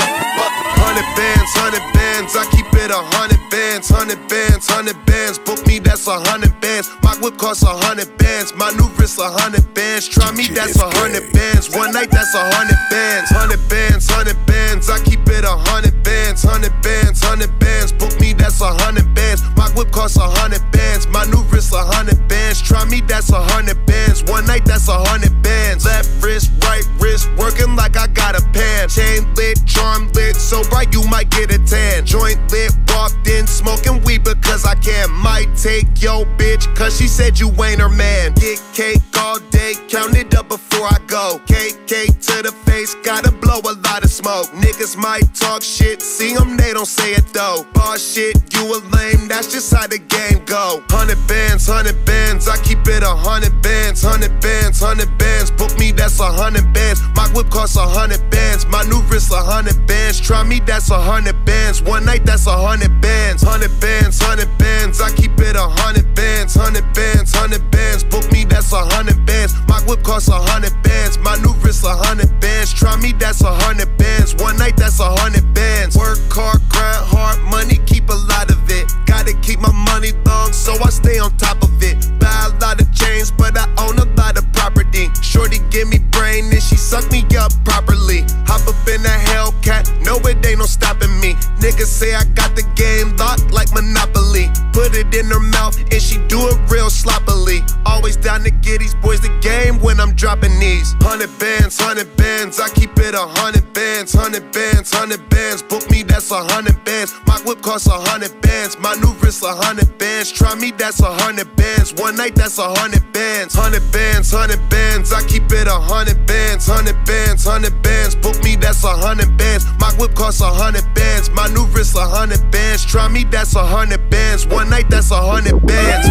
Hundred bands, hundred bands, I keep it a hundred bands, hundred bands, hundred bands. Book me, that's a hundred bands. My whip costs a hundred bands. My new wrist a hundred bands. Try me, that's a hundred bands. One night, that's a hundred bands. Hundred bands, hundred bands, I keep it a hundred bands, hundred bands, hundred bands. Book me, that's a hundred bands. My whip costs a hundred bands. My new wrist a hundred bands. Try me, that's a hundred bands. One night, that's a hundred bands. Left wrist, right wrist, working like I got a pan. Chain lit, charm lit, so bright. You might get a tan. Joint lit, walked in, smoking weed because I can. Might take yo bitch, cause she said you ain't her man. Get cake all day, count it up before I go. Cake, cake to the face, gotta blow a lot of smoke. Niggas might talk shit, see them, they don't say it though. Boss shit, you a lame, that's just how the game go. Hundred bands, hundred bands, I keep it a hundred bands. Hundred bands, hundred bands, book me, that's a hundred bands. My whip costs a hundred bands, my new wrist a hundred bands. Try me, that's a hundred bands. One night, that's a hundred bands. Hundred bands, hundred bands. I keep it a hundred bands. Hundred bands, hundred bands. Book me, that's a hundred bands. My whip costs a hundred bands. My new wrist a hundred bands. Try me, that's a hundred bands. One night, that's a hundred bands. Work hard, grind hard, money, keep a lot of it. Gotta keep my money long, so I stay on top of it. Buy a lot of chains, but I own a lot of property. Shorty give me brain, and she suck me up properly. Hop up in that Hellcat, no it ain't no stopping me. Niggas say I got the game locked like Monopoly. Put it in her mouth, and she do it real sloppily. Always down to get these boys the game when I'm dropping these. Hundred bands, hundred bands, I keep it a hundred bands. Hundred bands, hundred bands, book me, that's a hundred bands. My whip costs a hundred bands, my new wrist a hundred bands. Try me, that's a hundred bands. One night, that's a hundred bands. Hundred bands, hundred bands, I keep it a hundred bands. Hundred bands, hundred bands, book me, that's a hundred bands. My whip costs a hundred bands. My new wrist a hundred bands. Try me, that's a hundred bands. One night, that's a hundred bands.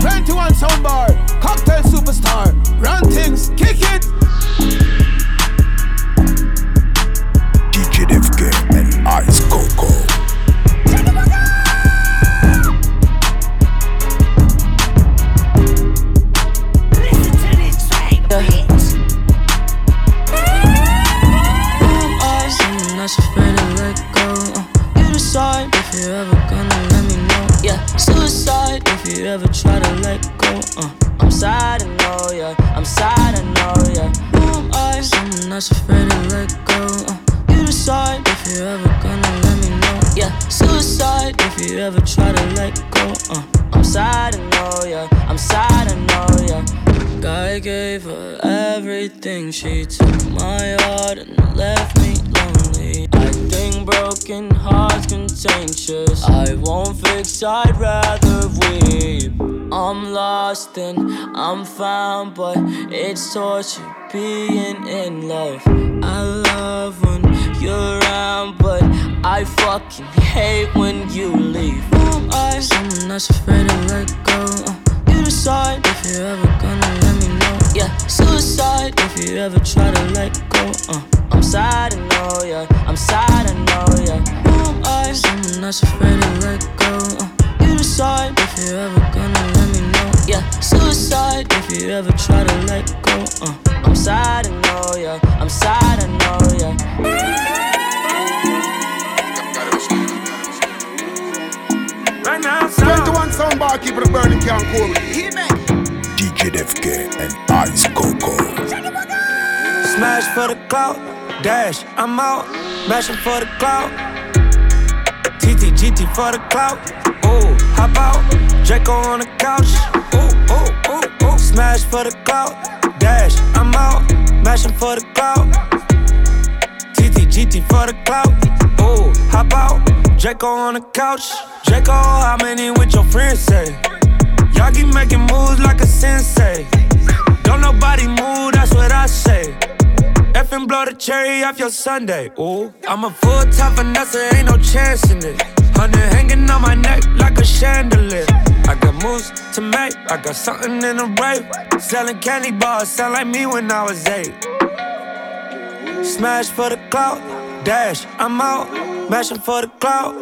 twenty-one soundbar, cocktail superstar. Run things, kick it. D J Defke and Ice Coco. Listen to me. Suicide if you're ever gonna let me know. Yeah, suicide if you ever try to let go. Uh, I'm sad, I know, yeah. I'm sad, I know, yeah. Who am I? Someone that's afraid to let go. Uh, you decide if you're ever gonna let me know. Yeah, suicide if you ever try to let go. Uh, I'm sad, I know, yeah. I'm sad, I know, yeah. I gave her everything, she took my heart and left me lonely. I think broken hearts contentious, I won't fix, I'd rather weep. I'm lost and I'm found, but it's torture being in love. I love when you're around, but I fucking hate when you leave. Who am I? Someone that's afraid to let go. uh, You decide if you're ever gonna let me know. Yeah, suicide if you ever try to let go. uh, I'm sad, I know, yeah. I'm sad, I know, yeah. Who am I? Someone that's afraid to let go. uh, You decide if you're ever gonna let me know. Yeah, suicide if you ever try to let go. uh, I'm sad, I know, yeah. I'm sad, I know, yeah. twenty-one soundbar, keep it burning, can't cool. D J F K and Ice Coco. Smash for the clout, dash, I'm out. Mashing for the clout. T T G T for the clout. Ooh, hop out. Draco on the couch. Ooh, ooh, ooh, ooh. Smash for the clout, dash, I'm out. Mashing for the clout. T T G T for the clout. Ooh, hop out. Draco on the couch. Draco, how many with your friends say? Y'all keep making moves like a sensei. Don't nobody move, that's what I say. Effing blow the cherry off your Sunday. Ooh, I'm a full-time finesse, ain't no chance in it. Hundred hanging on my neck like a chandelier. I got moves to make, I got something in the rape. Selling candy bars, sound like me when I was eight. Smash for the clout, dash, I'm out. Mashing for the clout.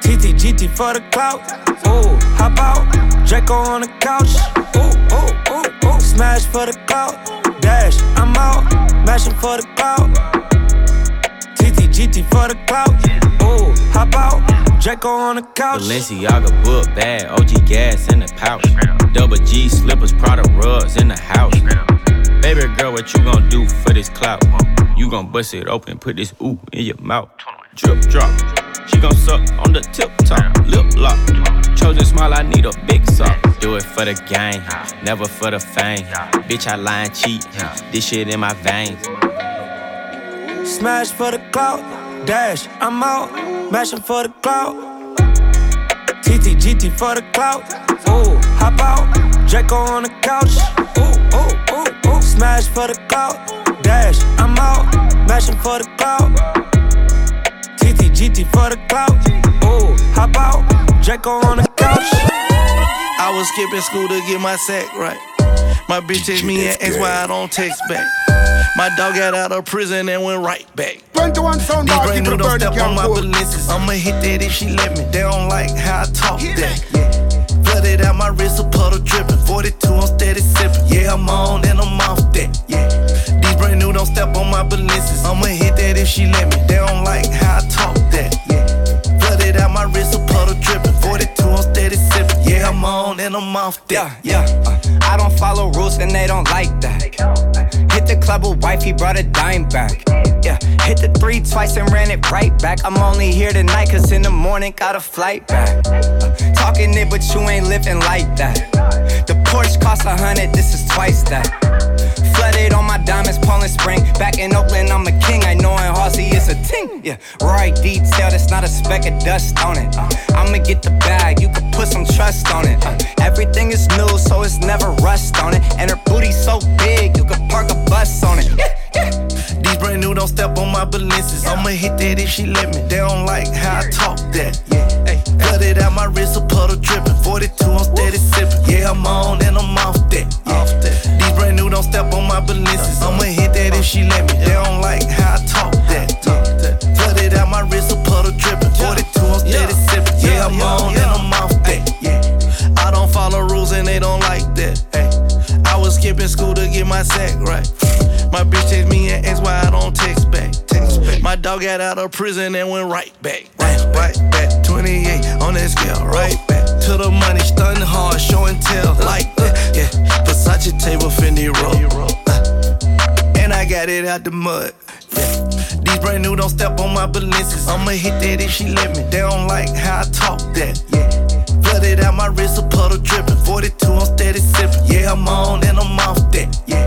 T T G T for the clout. Ooh, hop out. Draco on the couch. Ooh, ooh, ooh, ooh. Smash for the clout. Dash, I'm out. Mashing for the clout. T T G T for the clout. Ooh, hop out. Draco on the couch. Balenciaga book bag. O G gas in the pouch. Double G slippers, Prada rugs in the house. Baby girl, what you gon' do for this clout? You gon' bust it open, put this ooh in your mouth. Drip, drop. She gon' suck on the tip top, lip lock. Chosen smile, I need a big sock. Do it for the game, never for the fame. Bitch, I lie and cheat, this shit in my veins. Smash for the clout, dash, I'm out. Mashing for the clout. T T G T for the clout. Ooh, hop out. Draco on the couch. Ooh, ooh, ooh, ooh. Smash for the clout, dash, I'm out. Mashing for the clout. T T G T for the clout. Ooh, hop out. Draco on the couch. I was skipping school to get my sack right. My bitch text me and asked why I don't text back. My dog got out of prison and went right back. twenty-one sound dog, keep it burning, y'all cool. I'ma hit that if she let me. They don't like how I talk that. Yeah. Flooded out my wrist, a puddle dripping. forty-two, I'm steady sipping. Yeah, I'm on and I'm off that. Yeah. These brand new don't step on my Balenciagas. I'ma hit that if she let me. They don't like how I talk that. Yeah. Flooded out my wrist, a puddle dripping. forty-two, I'm steady sipping. Yeah, I'm on and I'm off that. Yeah, yeah. Uh, I don't follow rules and they don't like that. Hit the club with wife, he brought a dime back. Yeah, hit the three twice and ran it right back. I'm only here tonight cause in the morning got a flight back. Uh, talking it but you ain't living like that. The Porsche costs a hundred, this is twice that. Flooded on my diamonds, Poland Spring. Back in Oakland, I'm a king. I know in Halsey it's a ting. Yeah, right detail, that's not a speck of dust on it. Uh, I'ma get the bag, you can put some trust on it. Uh, everything is new, so it's never rust on it. And her booty's so big, you can park a bus on it. Yeah, yeah. These brand new don't step on my Balenciagas. I'ma hit that if she let me. They don't like how I talk that. Yeah, ay, flooded out my wrist, a puddle dripping. forty-two, I'm steady sipping. Yeah, I'm on and I'm off that. Yeah. Off that. Brand new, don't step on my Balenciagas. I'ma hit that if she let me. They don't like how I talk that. Flooded out my wrist, a puddle dripping. forty-two, I'm steady sipping. Yeah, I'm on and I'm off that. Yeah, I don't follow rules and they don't like that. I was skipping school to get my sack right. My bitch text me and asked why I don't text back. My dog out, got out of prison and went right back. Right, right back. twenty-eight on that scale. Right back to the money, stunning hard, show and tell like that. Yeah, Versace table, Fendi roll. Uh, and I got it out the mud. Yeah. These brand new don't step on my Balenciagas. I'ma hit that if she let me. They don't like how I talk that. Yeah, flooded out my wrist, a puddle dripping. forty-two, I'm steady sipping. Yeah, I'm on and I'm off that. Yeah,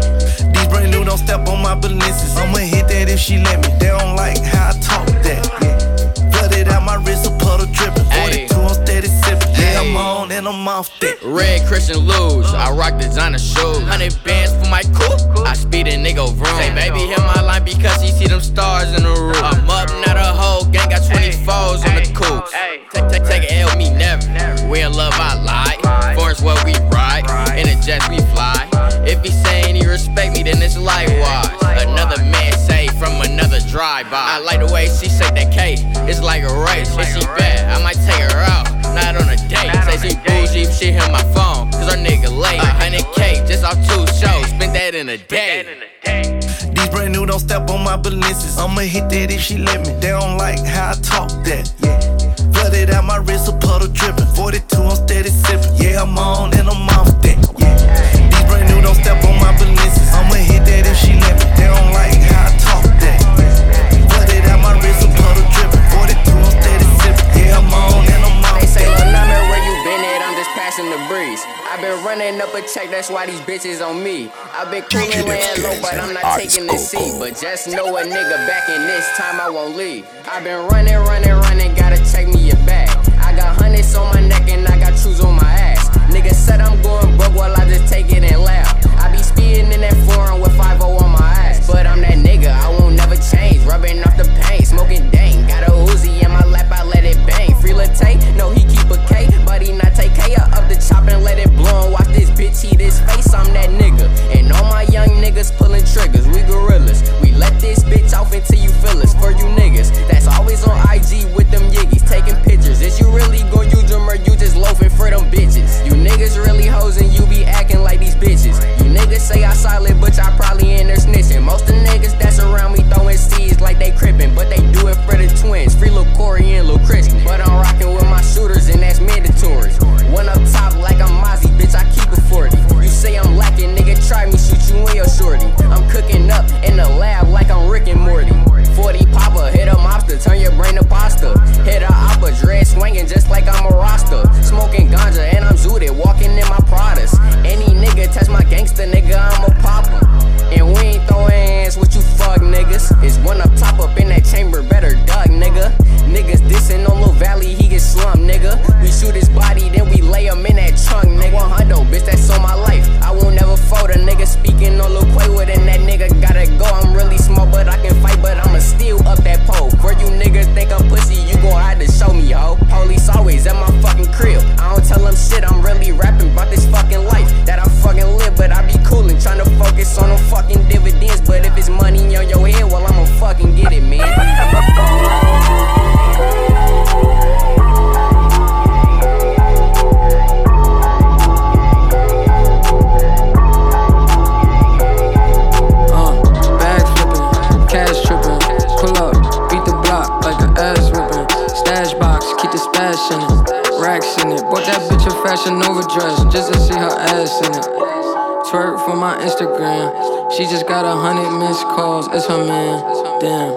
these brand new don't step on my Balenciagas. I'ma hit that if she let me. They don't like how I talk that. Yeah, flooded out my wrist, a puddle dripping. forty-two, I'm steady sipping. Yeah, I'm on and I'm off that. Red Christian Lose, I rock designer shoes. Hundred bands for my coupe. I speed a nigga room. Say baby hit my line because he see them stars in the roof. I'm up, not a hoe. Gang got twenty-fours on the coupe. Take, take, take an L, me never. We in love, I lie. Forest where we ride, in the jets we fly. If he sayin' he respect me, then it's likewise. Another man say from another drive-by. I like the way she say that cake. It's like a race. If she bad, I might take her out, not on a date. Say she bougie if she hit my phone, cause her nigga late. one hundred K just off two shows, spent that in a day. These brand new don't step on my Balenciagas. I'ma hit that if she let me. They don't like how I talk that. Yeah, flooded out my wrist, a puddle dripping. forty-two, I'm steady sipping. Yeah, I'm on and I'm off that. Yeah, these brand new don't step on my Balenciagas. I'ma hit that if she let me. They don't like how I talk that. Flooded out my wrist, a puddle dripping. forty-two, I'm steady sipping. Yeah, I'm on and I'm off that. They say, Lil Nana, where you been at? I'm just passing the breeze. I've been running up a check, that's why these bitches on me. I've been cooling laying low, but I'm not taking the seat. But just know a nigga back in this time, I won't leave. I've been running, running, running, gotta check me your back. I got hundreds on my neck and I got trues on my ass. Nigga said I'm going broke, well I just take it and laugh. I be speeding in that foreign with five oh on my ass. But I'm that nigga, I won't never change. Rubbing off the paint, smoking dang. Got a Uzi in my lap, I let it bang. Free Lil Tate, no he keep a K, but he not take K up the chop and let it blow. And watch this bitch eat his face, I'm that nigga. And all my young niggas pulling triggers, we gorillas. We let this bitch off until you feel us. For you niggas, that's always on I G with them yiggies, taking pictures. Is you really gon' use them or you just loafing for them bitches? You niggas really hosin', you be acting like these bitches. You niggas say I solid, but y'all probably in there snitching. Most of the niggas that's around me throwing C's like they crippin', but they do it for the twins, free Lil Corey and Lil Christian. But I'm rockin' with my shooters and that's mandatory. One up top like I'm Mozzie, bitch, I keep it forty. You say I'm lacking, nigga, try me, shoot you in your shorty. I'm cooking up in the lab like I'm Rick and Morty. forty popper, hit a mobster, turn your brain to pasta. Hit a oppa, dread swinging just like I'm a Rasta. Smoking ganja and I'm zooted, walking in my Pradas. Any nigga touch my gangsta, nigga, I'm a popper. And we ain't throwing hands with you fuck niggas. It's one up top up in that chamber, better duck, nigga. Niggas dissing on Lil Valley, he get slumped, nigga. We shoot his body, then we lay him in that trunk, nigga. One hundo, bitch, that's on my life. I won't never fold a nigga speaking on Lil Quavo, then that nigga gotta go. I'm really small, but I can fight, but I'ma steal up that pole. For you niggas think I'm pussy, you gon' have to show me, ho. Police always at my fucking crib. I don't tell them shit, I'm really rapping about this fucking life that I fucking live, but I be coolin', tryna focus on them fucking dividends. But if it's money on your head, well, I'ma fucking get it, man. In it. Racks in it, bought that bitch a Fashion Nova dress just to see her ass in it. Twerk for my Instagram, she just got a hundred missed calls, it's her man, damn.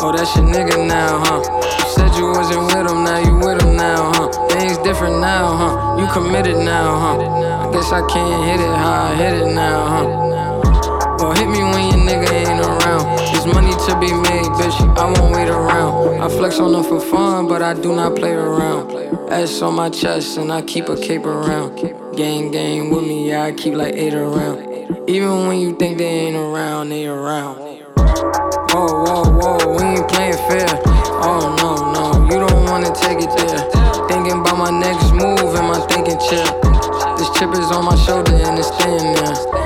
Oh, that's your nigga now, huh? You said you wasn't with him, now you with him now, huh? Things different now, huh? You committed now, huh? I guess I can't hit it how I hit it now, huh? Well, hit me when your nigga ain't around. There's money to be made, bitch, I won't wait around. I flex on them for fun, but I do not play around. S on my chest and I keep a cape around. Gang gang with me, yeah, I keep like eight around. Even when you think they ain't around, they around. Whoa, whoa, whoa, we ain't playing fair. Oh no, no, you don't wanna take it there. Thinking about my next move and my thinking chip. This chip is on my shoulder and it's staying there.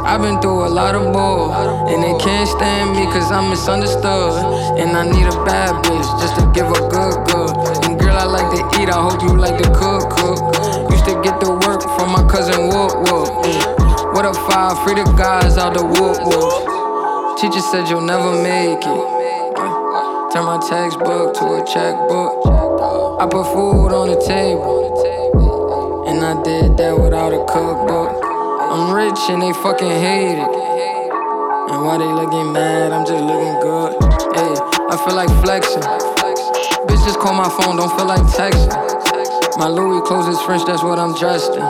I've been through a lot of bull, and they can't stand me cause I'm misunderstood. And I need a bad bitch just to give a good good. And girl, I like to eat, I hope you like to cook, cook. Used to get the work from my cousin Whoop Whoop. Mm. What a five, free the guys out the Whoop Whoop. Teacher said you'll never make it. Turn my textbook to a checkbook. I put food on the table, and I did that without a cookbook. I'm rich and they fucking hate it, and why they looking mad? I'm just looking good. Hey, I feel like flexing. Bitch, just call my phone, don't feel like texting. My Louis clothes is French, that's what I'm dressed in.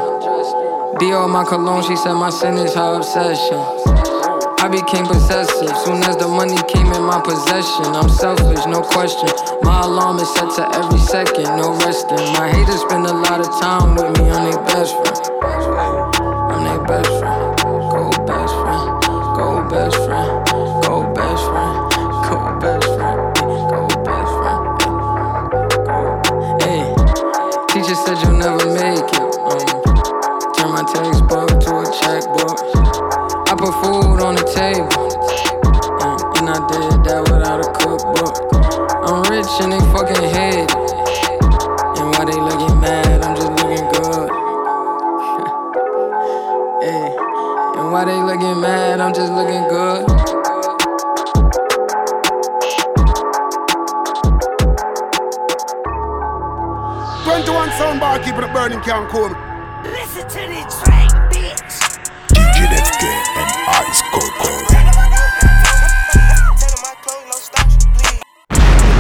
Dior my cologne, she said my sin is her obsession. I became possessive, soon as the money came in my possession. I'm selfish, no question. My alarm is set to every second, no resting. My haters spend a lot of time with me, I'm their best friend. I'm their best friend. Go best friend. Go best friend. Go best friend. Go best friend. Go best friend. Hey, teacher said you'll never make it. Um, turn my textbook to a checkbook. I put food on the table, uh, and I did that without a cookbook. I'm rich and they fucking hate it, and why they looking mad? I'm just looking good. Hey, and why they looking mad? I'm just looking good. twenty-one soundbar, keeping it burning, can't cool. Listen to the track, bitch. D J E S C O and Ice Coco.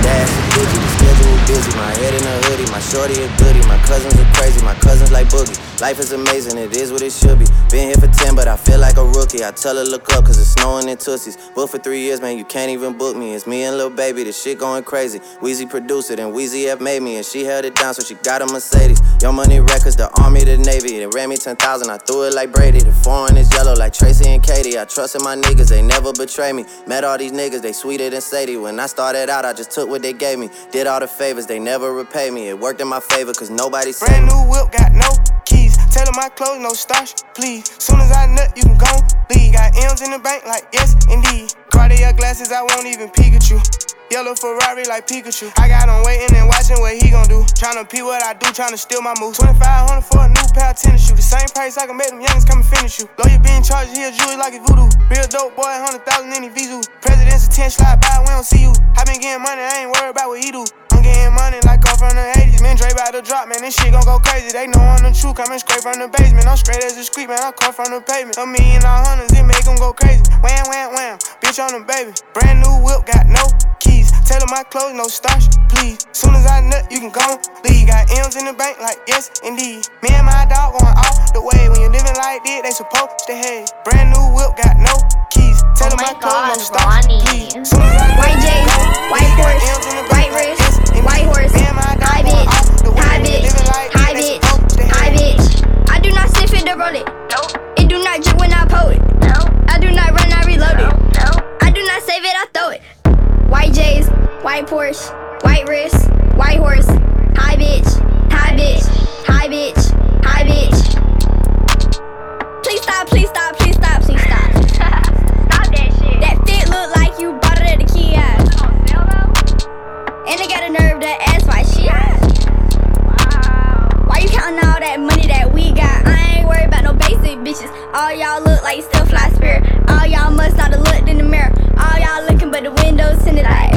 Dash is busy, the schedule busy. My head in a hoodie, my shorty a goodie. My cousins are crazy, my cousins like boogie. Life is amazing, it is what it should be. Been here for ten, but I feel like a rookie. I tell her look up, cause it's snowing in Tootsies. Booked for three years, man, you can't even book me. It's me and Lil Baby, this shit going crazy. Weezy produced it, and Weezy F made me. And she held it down, so she got a Mercedes. Young Money Records, the Army, the Navy. They ran me ten thousand, I threw it like Brady. The foreign is yellow like Tracy and Katie. I trusted my niggas, they never betray me. Met all these niggas, they sweeter than Sadie. When I started out, I just took what they gave me. Did all the favors, they never repay me. It worked in my favor, cause nobody saved me. Brand new whip, got no keys. Tailor my clothes, no starch, please. Soon as I nut, you can go leave. Got M's in the bank like yes, indeed. Cartier glasses, I won't even peek at you. Yellow Ferrari like Pikachu. I got him waiting and watching what he gon' do. Tryna pee what I do, tryna steal my moves. twenty-five hundred for a new pair of tennis shoes. The same price I can make them youngins come and finish you. Lawyer being charged here, jewelry like a voodoo. Real dope boy, one hundred thousand in the Vizu. President's ten slide by, we don't see you. I been getting money, I ain't worried about what he do. I'm getting money like I'm from the eighties. Man, Dre bout to drop, man, this shit gon' go crazy. They know I'm the truth, coming straight from the basement. I'm straight as a street, man, I come from the pavement. A million all hundreds, it make them go crazy. Wham, wham, wham, bitch on the baby. Brand new whip, got no keys. Tailor my clothes, no starch, please. Soon as I nut, you can go leave. Got M's in the bank, like yes, indeed. Me and my dog going off the way. When you living like this, they supposed to hate. Brand new whip, got no keys. Tailor oh my, my clothes, no starch, please. Soon as I white nut, J's, go, white horse, white wrist, white horse. High bitch, high bitch, high bitch, high bitch. I do not sniff it to roll it. Nope. It do not drip when I pull it. Nope. I do not run, I reload it. Nope. I do not save it, I throw it. White J's, white Porsche, white wrist, white horse. High bitch, high bitch, high bitch, high bitch. Please stop, please stop, please stop, please stop. Stop that shit. That fit look like you bought it at the kiosk. And they got a nerve to ask why she high. Wow. Why you counting all that money that we got? I ain't worried about no basic bitches. All y'all look like still fly spirit. All y'all must not have looked in the mirror. All y'all looking but the windows in the light.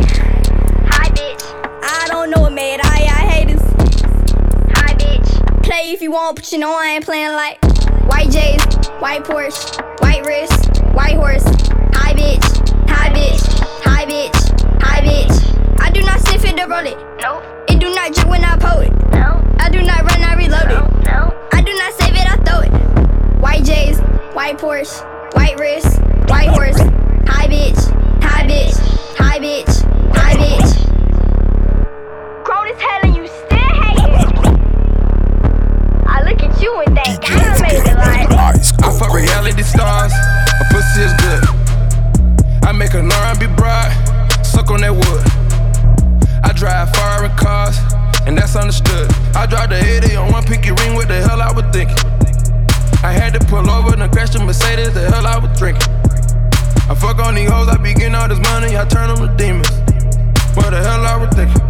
Hi, bitch. I don't know what made all y'all haters. Hi, bitch. Play if you want, but you know I ain't playing like. White J's, white Porsche, white wrist, white horse. Hi, bitch. Hi, bitch. Hi, bitch. Hi, bitch. I do not sniff it to roll it. No. It do not drip when I pull it. No. I do not run, I reload it. No. I do not save it, I throw it. White J's, white Porsche, white wrist, white horse. High bitch, high bitch, high bitch, high bitch. Grown as hell and you still hating. I look at you and think I made it like. I fuck reality stars, my pussy is good. I make a R and B broad, suck on that wood. I drive foreign cars, and that's understood. I drive the eighty on one pinky ring, what the hell I was thinking? I had to pull over and crash the Mercedes, the hell I was drinking. I fuck on these hoes, I be getting all this money, I turn them to demons. What the hell I was thinking?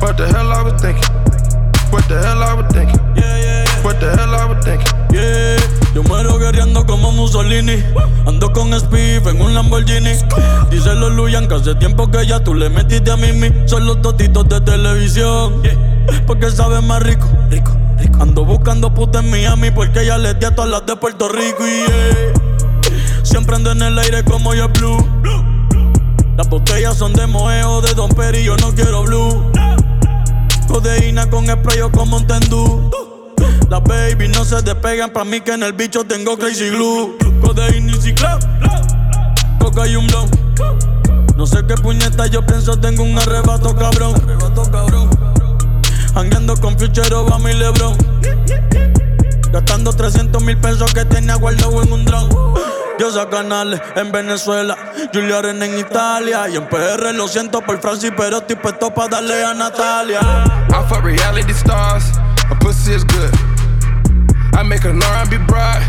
What the hell I was thinking? What the hell I was thinking? Yeah, yeah, yeah. What the hell I was thinking? Yeah. Yo muero guerreando como Mussolini. Ando con Spiff en un Lamborghini. Dice los Luyan que hace tiempo que ya tú le metiste a Mimi. Son los totitos de televisión, porque saben más rico. Rico, rico. Ando buscando puta en Miami porque ya les di a todas las de Puerto Rico. Y yeah. Siempre ando en el aire como yo blue. Las botellas son de Moejo, de Don Peri, yo no quiero blue. Codeína con spray o con Mountain Dew. Las baby no se despegan, pa' mí que en el bicho tengo crazy glue. Codeína y ciclón, coca y un blon. No sé qué puñeta yo pienso, tengo un arrebato cabrón. Hangueando con Future, Obama y Lebron. Gastando trescientos mil pesos que tenía guardado en un dron. Diosa Canales en Venezuela, Julia Arena en Italia. Y en P R lo siento por Francis, pero estoy puesto pa' darle a Natalia. I fuck reality stars, a pussy is good. I make an R and B bride,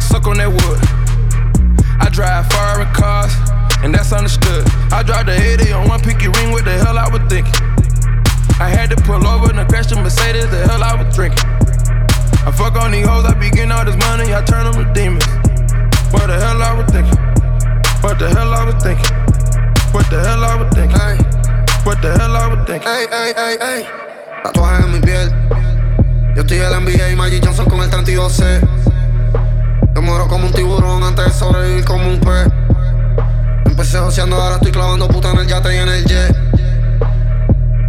suck on that wood. I drive foreign cars, and that's understood. I drive the eighty on one pinky ring, what the hell I was thinking? I had to pull over and crash the Mercedes, the hell I was drinking. I fuck on these hoes, I be getting all this money, I turn them to demons. What the hell I was thinking? What the hell I was thinking? What the hell I was thinking? Ay. What the hell I was thinking? Ey, ey, ey, ey. Tatuajes en mi piel. Yo estoy el N B A y Magic Johnson con el treinta y dos C. Yo muero como un tiburón antes de sobrevivir como un pez. Empecé joseando, ahora estoy clavando puta en el yate y en el jet.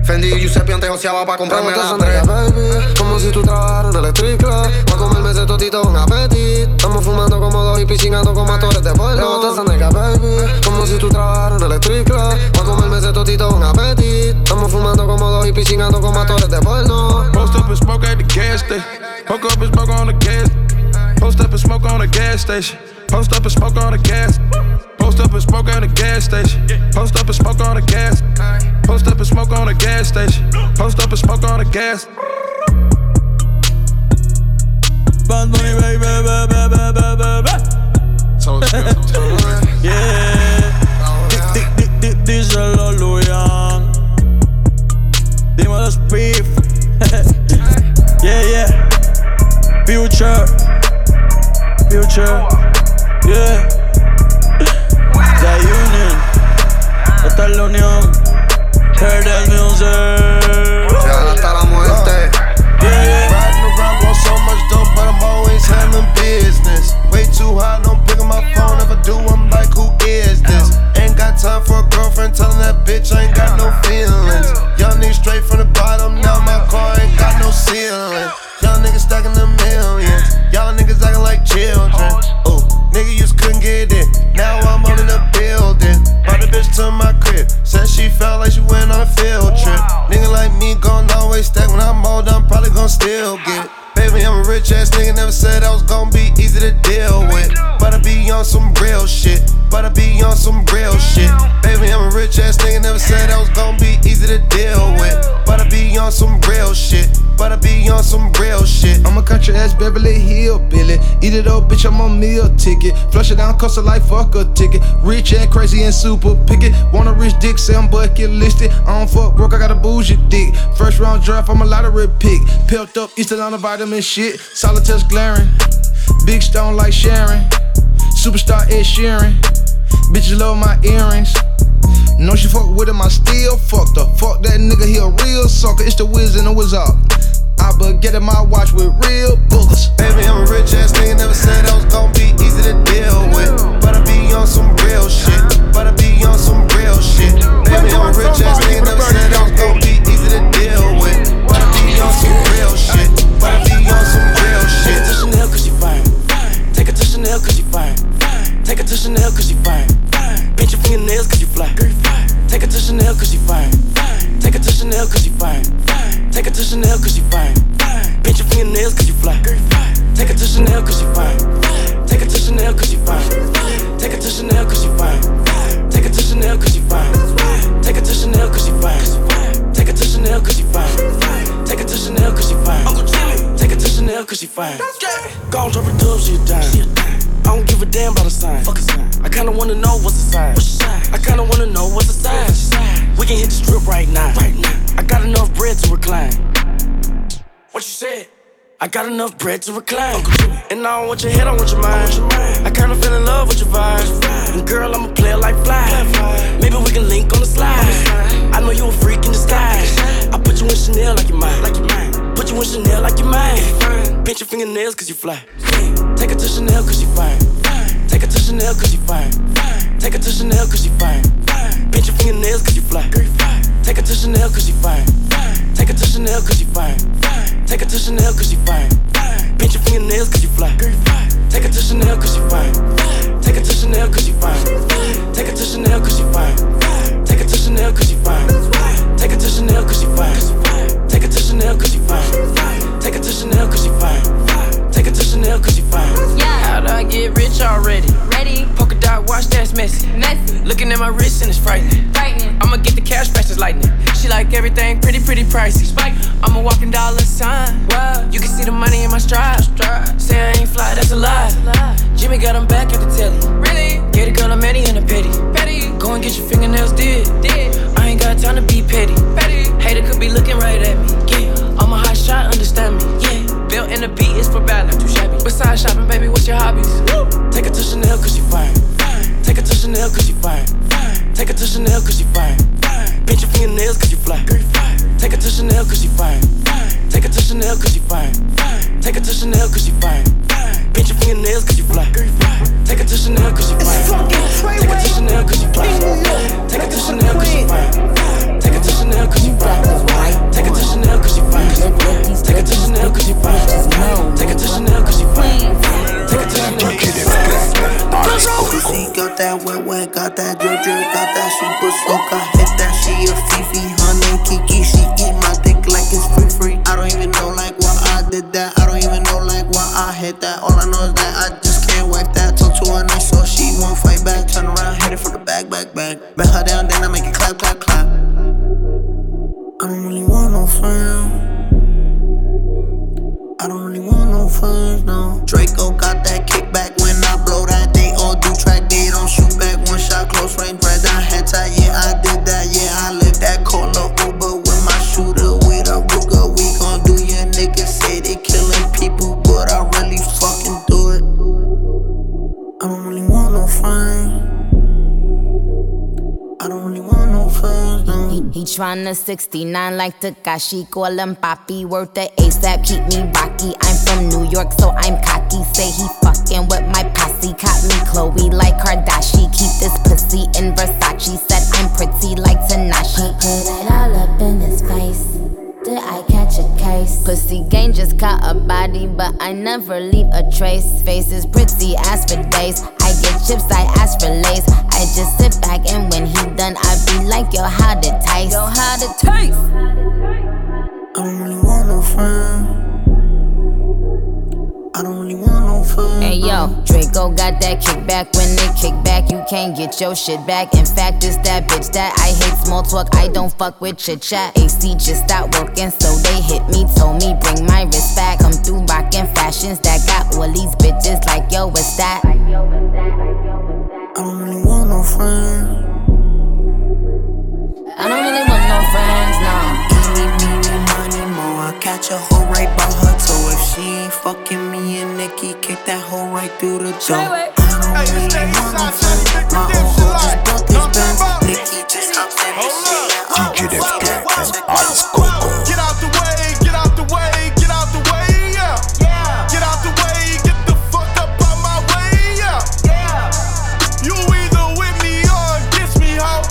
Fendi y Giuseppe antes joseaba pa' comprarme la tres. Baby, como si tú trabajaras en el strip club. Voy a comerme ese totito con apetito. Estamos fumando como dos y pichingando como actores de porno. Te botas a nega, baby, como si tú trabajaras en el strip club. Voy a comerme ese totito con apetito. Estamos fumando como dos y pichingando como actores de porno. Post up and smoke at the gas station. Poke up and smoke on the gas. Post up and smoke on the gas station. Post up and smoke on the gas. Post up and smoke on the gas station. Post up and smoke on the gas. Post up and smoke on the gas station. Post up and smoke on the gas. Bad money, baby, baby, baby, baby, baby. So it's good, so it's good. Yeah. Díselo, Luyan. Dímelo, Spiff. Yeah, yeah. Future. Future. Yeah. The Union. Esta es la unión. Heard that music. Yeah, hasta la muerte. Yeah. Riding around, want so much dope, but I'm always handling business. Way too high, don't pick up my phone. If I do, I'm like, who is this? Ain't got time for a girlfriend, telling that bitch I ain't got no feelings. Young nigga straight from the bottom, now my car ain't got no ceiling. Young niggas stacking the millions. Y'all niggas acting like children. Ooh, nigga used couldn't get in. Now I'm on in the building. Brought the bitch to my crib. Said she felt like she went on a field trip. Nigga like me gon' always stack. When I'm old, I'm probably gon' still get it. Baby, I'm a rich ass nigga. Never said I was gon' be easy to deal with. But I be on some real shit. But I be on some real shit. Baby, I'm a rich ass nigga. Never said I was gon' be easy to deal with. But I be on some real shit. But I be on some real shit. I'm a country ass Beverly Hill, Billy. Eat it up, bitch, I'm on meal ticket. Flush it down, cost a life, fuck a ticket. Rich ass, crazy and super picky. Want a rich dick, say I'm bucket listed. I don't fuck broke, I got a bougie dick. First round draft, I'm a lottery pick. Pelt up, Eastern on the vitamin shit. Solitaires glaring. Big stone like Sharon. Superstar Ed Sheeran. Bitches love my earrings. No, she fuck with him, I still fucked her. Fuck that nigga, he a real sucker. It's the Wiz and the Wizard. I but get in my watch with real boogers. Baby, I'm a rich ass nigga. Never said I was gon' be easy to deal with. But I be on some real shit. But I be on some real shit. Baby, I'm a rich ass nigga. Never said I was gon' be easy to deal with. But I be on some real shit. But I be on some real shit. Take her to Chanel cause she fine. Take her to Chanel cause she fine. Take her to Chanel cause she fine. Paint your fingernails cause you fly. Take her to Chanel cause she fine. Take her to Chanel cause she fine. Take her to Chanel cause she fine. Paint your fingernails cause you fly. Take her to Chanel cause she fine. Take her to Chanel cause she fine. Take her to Chanel cause she fine. Take her to Chanel cause she fine. Take her to Chanel cause she fine. Take her to Chanel cause she fine. Take her to Chanel cause she fine. Take her to Chanel cause she fine. Gold over dub, she a dime. I don't give a damn about a sign. Fuck a sign. I kinda wanna know what's the sign. What's your size? I kinda wanna know what's the size. We can hit the strip right now. Right now. I got enough bread to recline. What you said? I got enough bread to recline. And I don't want your head, I want your mind. I kinda fell in love with your vibe. And girl, I'm a player like Fly. Maybe we can link on the slide. I know you a freak in disguise. I put you in Chanel like you're mine. Put you in Chanel like you're mine. Pinch your fingernails cause you fly. Take her to Chanel cause she fine. Take her to Chanel cause she fine. Take her to Chanel cause she fine. Pinch your fingernails cause you fly. Take her to Chanel cause she fine. Take her to Chanel cause she fine. Take her to Chanel cause she fine. Pinch your fingernails cause you fly. Take her to Chanel cause she fine. Take her to Chanel cause she fine. Take her to Chanel cause she fine. Take her to Chanel cause she fine. Take her to Chanel cause she fine. Take her to Chanel cause she fine. Take her to Chanel cause she fine. Take her to Chanel cause she fine. How do I get rich already? Ready. Polka dot watch that's messy. Messy. Looking at my wrist and it's frightening. Frightening. I'ma get the cash fast as lightning. She like everything pretty, pretty pricey. Spike. I'm a walking dollar sign. Wow. You can see the money in my stride. Stride. Say I ain't fly, that's a lie. That's a lie. Jimmy got him back at the telly. Really? Get a girl a many and a petty. Petty. Go and get your fingernails did. Did. I ain't got time to be petty. Petty. Hater could be looking right at me. Yeah. I'm a hot shot, understand me. Yeah. Built in the beat is for balance. Too shabby. Besides shopping, baby, what's your hobbies? Woo. Take her to Chanel cause she fine. Fine. Take her to Chanel cause she fine. Fine. Take her to Chanel cause she fine. Fine. Pinch your fingernails cause you fly. Take her to Chanel cause she fine. Fine. Take her to Chanel cause she fine. Fine. Take her to Chanel cause she fine. Fine. Pinch your fingernails cause you fly. Take her to Chanel cause she fine. Take her to Chanel cause she fine. Take her to Chanel cause she fine. Take her to Chanel cause she fine. Take her to Chanel cause she fine. Take her to Chanel cause she fine. Take her to Chanel cause she fine. Take her to Chanel cause she fine. She got that wet wet, got that drip drip, got that super soak. I hit that she a fifi, her name Kiki. She eat my dick like it's free free. I don't even know like why I did that. I don't even know like why I hit that. All I know is that I just can't wipe that. Talk to her nice so she won't fight back. Turn around, hit it from the back, back, back. Bend her down, then I make it clap, clap, clap. I don't really want no friend. I don't really want no friends, no. Draco got that kickback when I blow that. They all do track, they don't shoot back. One shot, close range, bread down, head tie. Yeah, I did that, yeah, I lived that. Call a Uber with my shooter, with a Ruger. We gon' do your niggas say they killing people, but I really fucking do it. I don't really want no friends. I don't really want no friends, no. He, he tryna sixty-nine like Togashi. Call him Papi, worth the ASAP, keep me rocky. I'm from New York, so I'm cocky. Say he fucking with my posse. Caught me Chloe like Kardashian. Keep this pussy in Versace. Said I'm pretty like Tinashe. Put it all up in his face. Did I catch a case? Pussy gang just caught a body, but I never leave a trace. Face is pretty, ass for days. I get chips, I ask for lace. I just sit back and when he done, I be like, yo, how to taste? Yo, how to taste? I don't really want no friend. I don't really want no friend. Hey yo, Draco got that kickback. When they kick back, you can't get your shit back. In fact, it's that bitch that I hate small talk. I don't fuck with chit chat. A C just stopped working, so they hit me. Told me bring my wrist back. Come through rockin' fashions that got all these bitches like yo, what's that? I don't really want no friends. I don't really want no friends, no. Eeny, meeny, miny, moe. I catch a hoe right by her toe. If she ain't fucking me and Nikki, kick that hoe right through the door. I don't really want no friends. My old hoe just bought these Benz. Nikki just hopped in this shit. I'm D J E S C O. Get out the way, get out the way, get out the way, yeah. Yeah. Get out the way, get the fuck up out my way, yeah. Yeah. You either with me or against me, ho.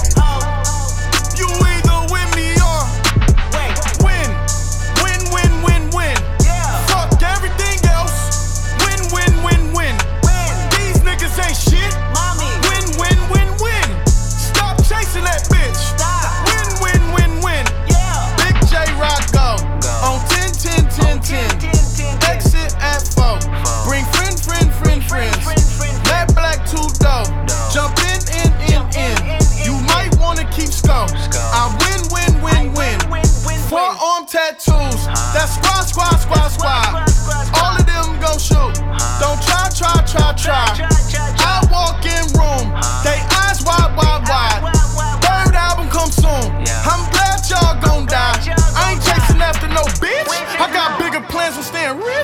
You either with me or wait. Win, win, win, win, win. Yeah. Fuck everything else. Win, win, win, win. Win. These niggas ain't shit. Mommy. Win, win, win, win. Stop chasing that bitch. Stop. Win, win, win, win. Yeah. Big J Rock go. Go on ten ten ten ten. Exit at four. Bring friend, friend, friend, friends. Black, black, two dough. Jump in, in, in, in. You might wanna keep score. I win, win, win, win. Forearm tattoos. That's squad, squad, squad, squad. All of them gon' shoot. Don't try, try, try, try. I walk in room. They eyes wide, wide, wide. Third album come soon. I'm glad y'all gon' die. I ain't chasing after no bitch. I got bigger plans for staying rich.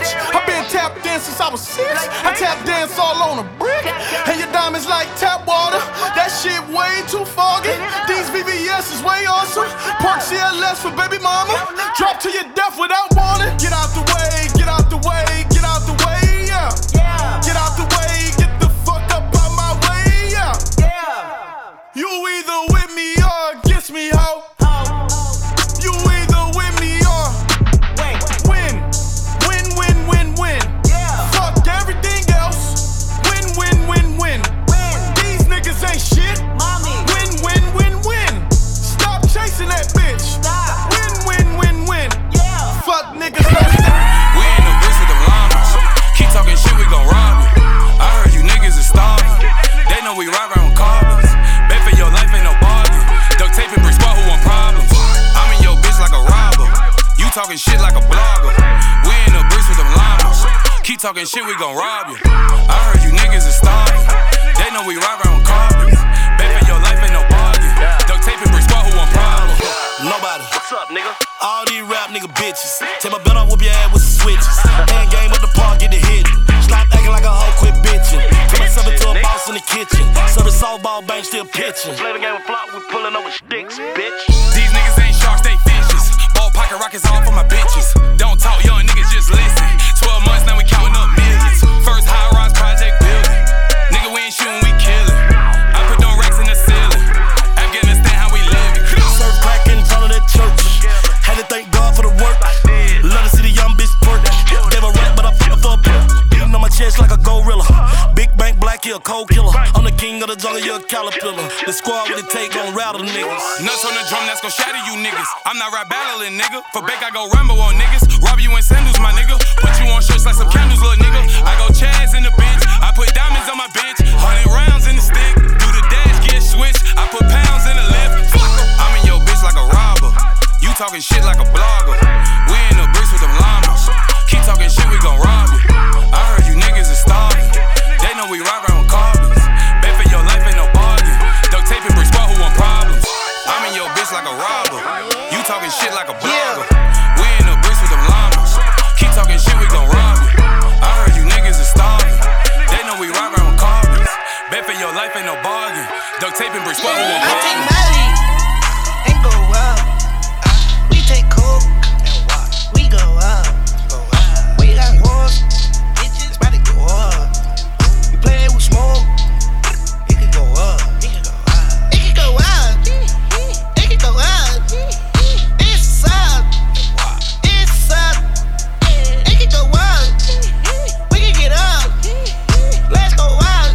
I was six. I tap dance all on a brick. And your diamonds like tap water. That shit way too foggy. These V V S is way awesome. Park C L S for baby mama. Drop to your death without warning. Get out the way, get out the way, get out the way, yeah. Get out the way, get the fuck up out my way, yeah. You either with me or against me, ho. Talking shit like a blogger. We in the bricks with them llamas. Keep talking shit, we gon' rob you. I heard you niggas is starving. They know we ride around carbon. Baby, your life ain't no bargain. Duct tape and bricks, but who want problem? Nobody. What's up, nigga? All these rap nigga bitches. Take my belt off, whoop your ass with some switches. Hand game up the park, get the hit. Stop acting like a hoe, quit bitching. Turn myself into a boss in the kitchen. Serving softball, bank still pitching. Play the game with flop, we pulling up with sticks, bitch. These niggas ain't sharks, they fishes. Pocket rockets all for my bitches. Don't talk, young niggas just listen. Twelve months now we counting up millions. First high rise project building. Nigga we ain't shooting, we killing. I put them racks in the ceiling. Afghanistan how we living. Surf crack in front of that church. Had to thank God for the work. Love to see the young bitch twerk. Gave a rap but I fucked for a bill. Beating on my chest like a gorilla. Big bank black, he a cold killer. I'm the king of the jungle, you're a caterpillar. The squad with the take gon' rattle niggas. Nuts on the drum, that's gon' shatter you niggas. I'm not rap battling, nigga. For bake, I go Rambo on niggas. Rob you in sandals, my nigga. Put you on shirts like some candles, little nigga. I go Chaz in the bench. I put diamonds on my bench. Hundred rounds in the stick. Do the dash, get switched. I put pounds in the lift. Fuck em. I'm in your bitch like a robber. You talking shit like a blogger. We in the bricks with them llamas. Keep talking shit, we gon' rob you. I heard you niggas is starving. They know we ride around carbons. Bet for your life ain't no bargain. Duct tape and bricks, but who want problems? I'm in your bitch like a robber. You talking shit like a blogger. We in the bricks with them llamas. Keep talking shit, we gon' rob you. I heard you niggas is starving. They know we ride around carbons. Bet for your life ain't no bargain. Duct tape and bricks, but who want problems? I take money and go up. We take coke and walk. We go up. We got wars. Bitches about to go up. Playing with smoke, it could go up. It could go up. It could go up. It could go up. It's up. It's up. It could go up. We can get up. Let's go up.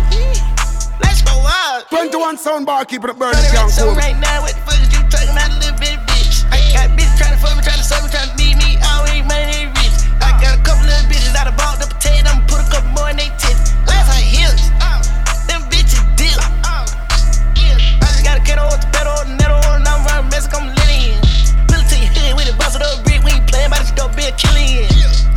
Let's go up. twenty-one soundbar, keeping it burning down. So cool. Right now, what the fuck is you talking about, little bitty bitch? I got bitches trying to fuck me, trying to suck me, trying to need me. I ain't money rich. I got a couple little bitches out of bought the potato. I'ma put a couple more in they tits. Uh, them bitches deal. Uh, yeah. I just gotta get off the pedal, the nettle, and I'm running mess, I'm living in. Billy to your head with a busted up brick, we ain't playing by this dope bitch killing. Yeah.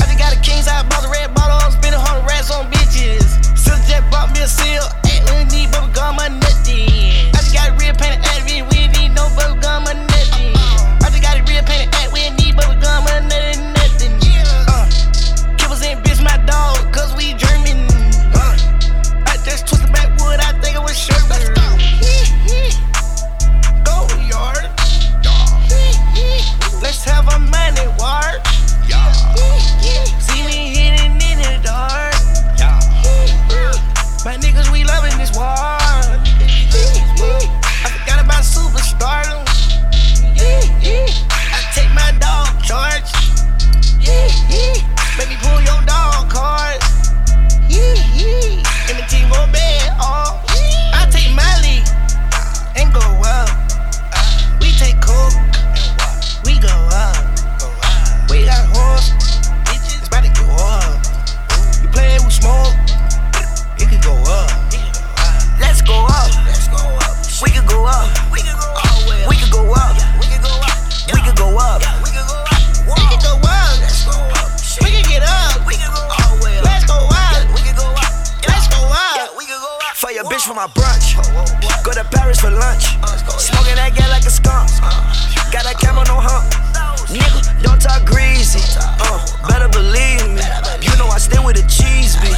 I just got a king size box of red bottle, I'm spending hundred rats on bitches. Sister just bought me a seal, ain't we need bubble gum, my nothing. I just got a real painted act, we ain't need no bubble gum, my nothing. Uh, I just got a real painted act, we ain't need bubble gum, my nothing, nothing. Yeah. Uh, Kippers ain't bitch my dog, cause we German. Just twist the backwood, I think it was sure. Let's go. Go yard. Let's have a money war. Yeah. See me hitting in the dark. Yeah. My niggas, we loving this war. I forgot about superstardom. I take my dog charge. Make me pull your dog card. And the team won't be all. I take my league and go up. We take coke and walk. We go up. We got horse. Bitches about to go up. You playin' with smoke. It could go up. Let's go up. We could go up. We could go up. We could go up. We could go up. We could go up. We could go up. Let's go up. We could get up. We could go up. Let's go up. We could go up. Yeah, we can go out. For your bitch for my brunch. Go to Paris for lunch. Smoking that gas like a skunk. Got a cam on no hump. Nigga, don't talk greasy. Uh, better believe me. You know I stay with the cheese, bitch.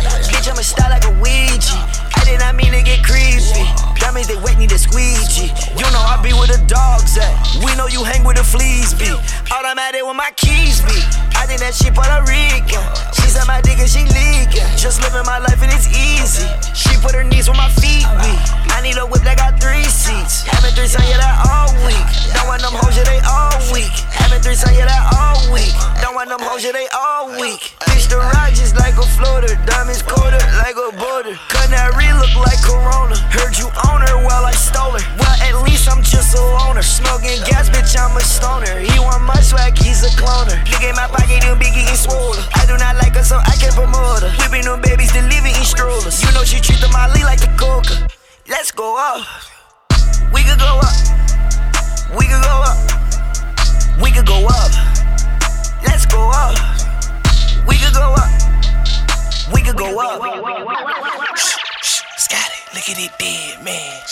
automatic with my keys be. I think that she Puerto Rican. She's on my dick and she leaking. Just living my life and it's easy. She put her knees where my feet be. I need a whip that got three seats. Having three sons, yeah, that all week. Don't want them hoes, yeah, they all week. Having three sons, yeah, that all week. Don't want them hoes, yeah, they all week. Bitch, the Rogers like a floater. Diamonds quarter like a border. Couldn't that re look like Corona? Heard you own her while I stole her. Well, at least I'm just a loner. Smoking gas, bitch, I'm a stoner. He want my swag, he's a cloner. Nigga in my pocket, you be getting swollen. I do not like her, so I can't promote her. Whipping them babies, delivering in strollers. You know she treat the Molly like a coca. Let's go up. We could go up. We could go up. We could go up. Let's go up. We could go up. We could go up. Scotty, look at it dead, man.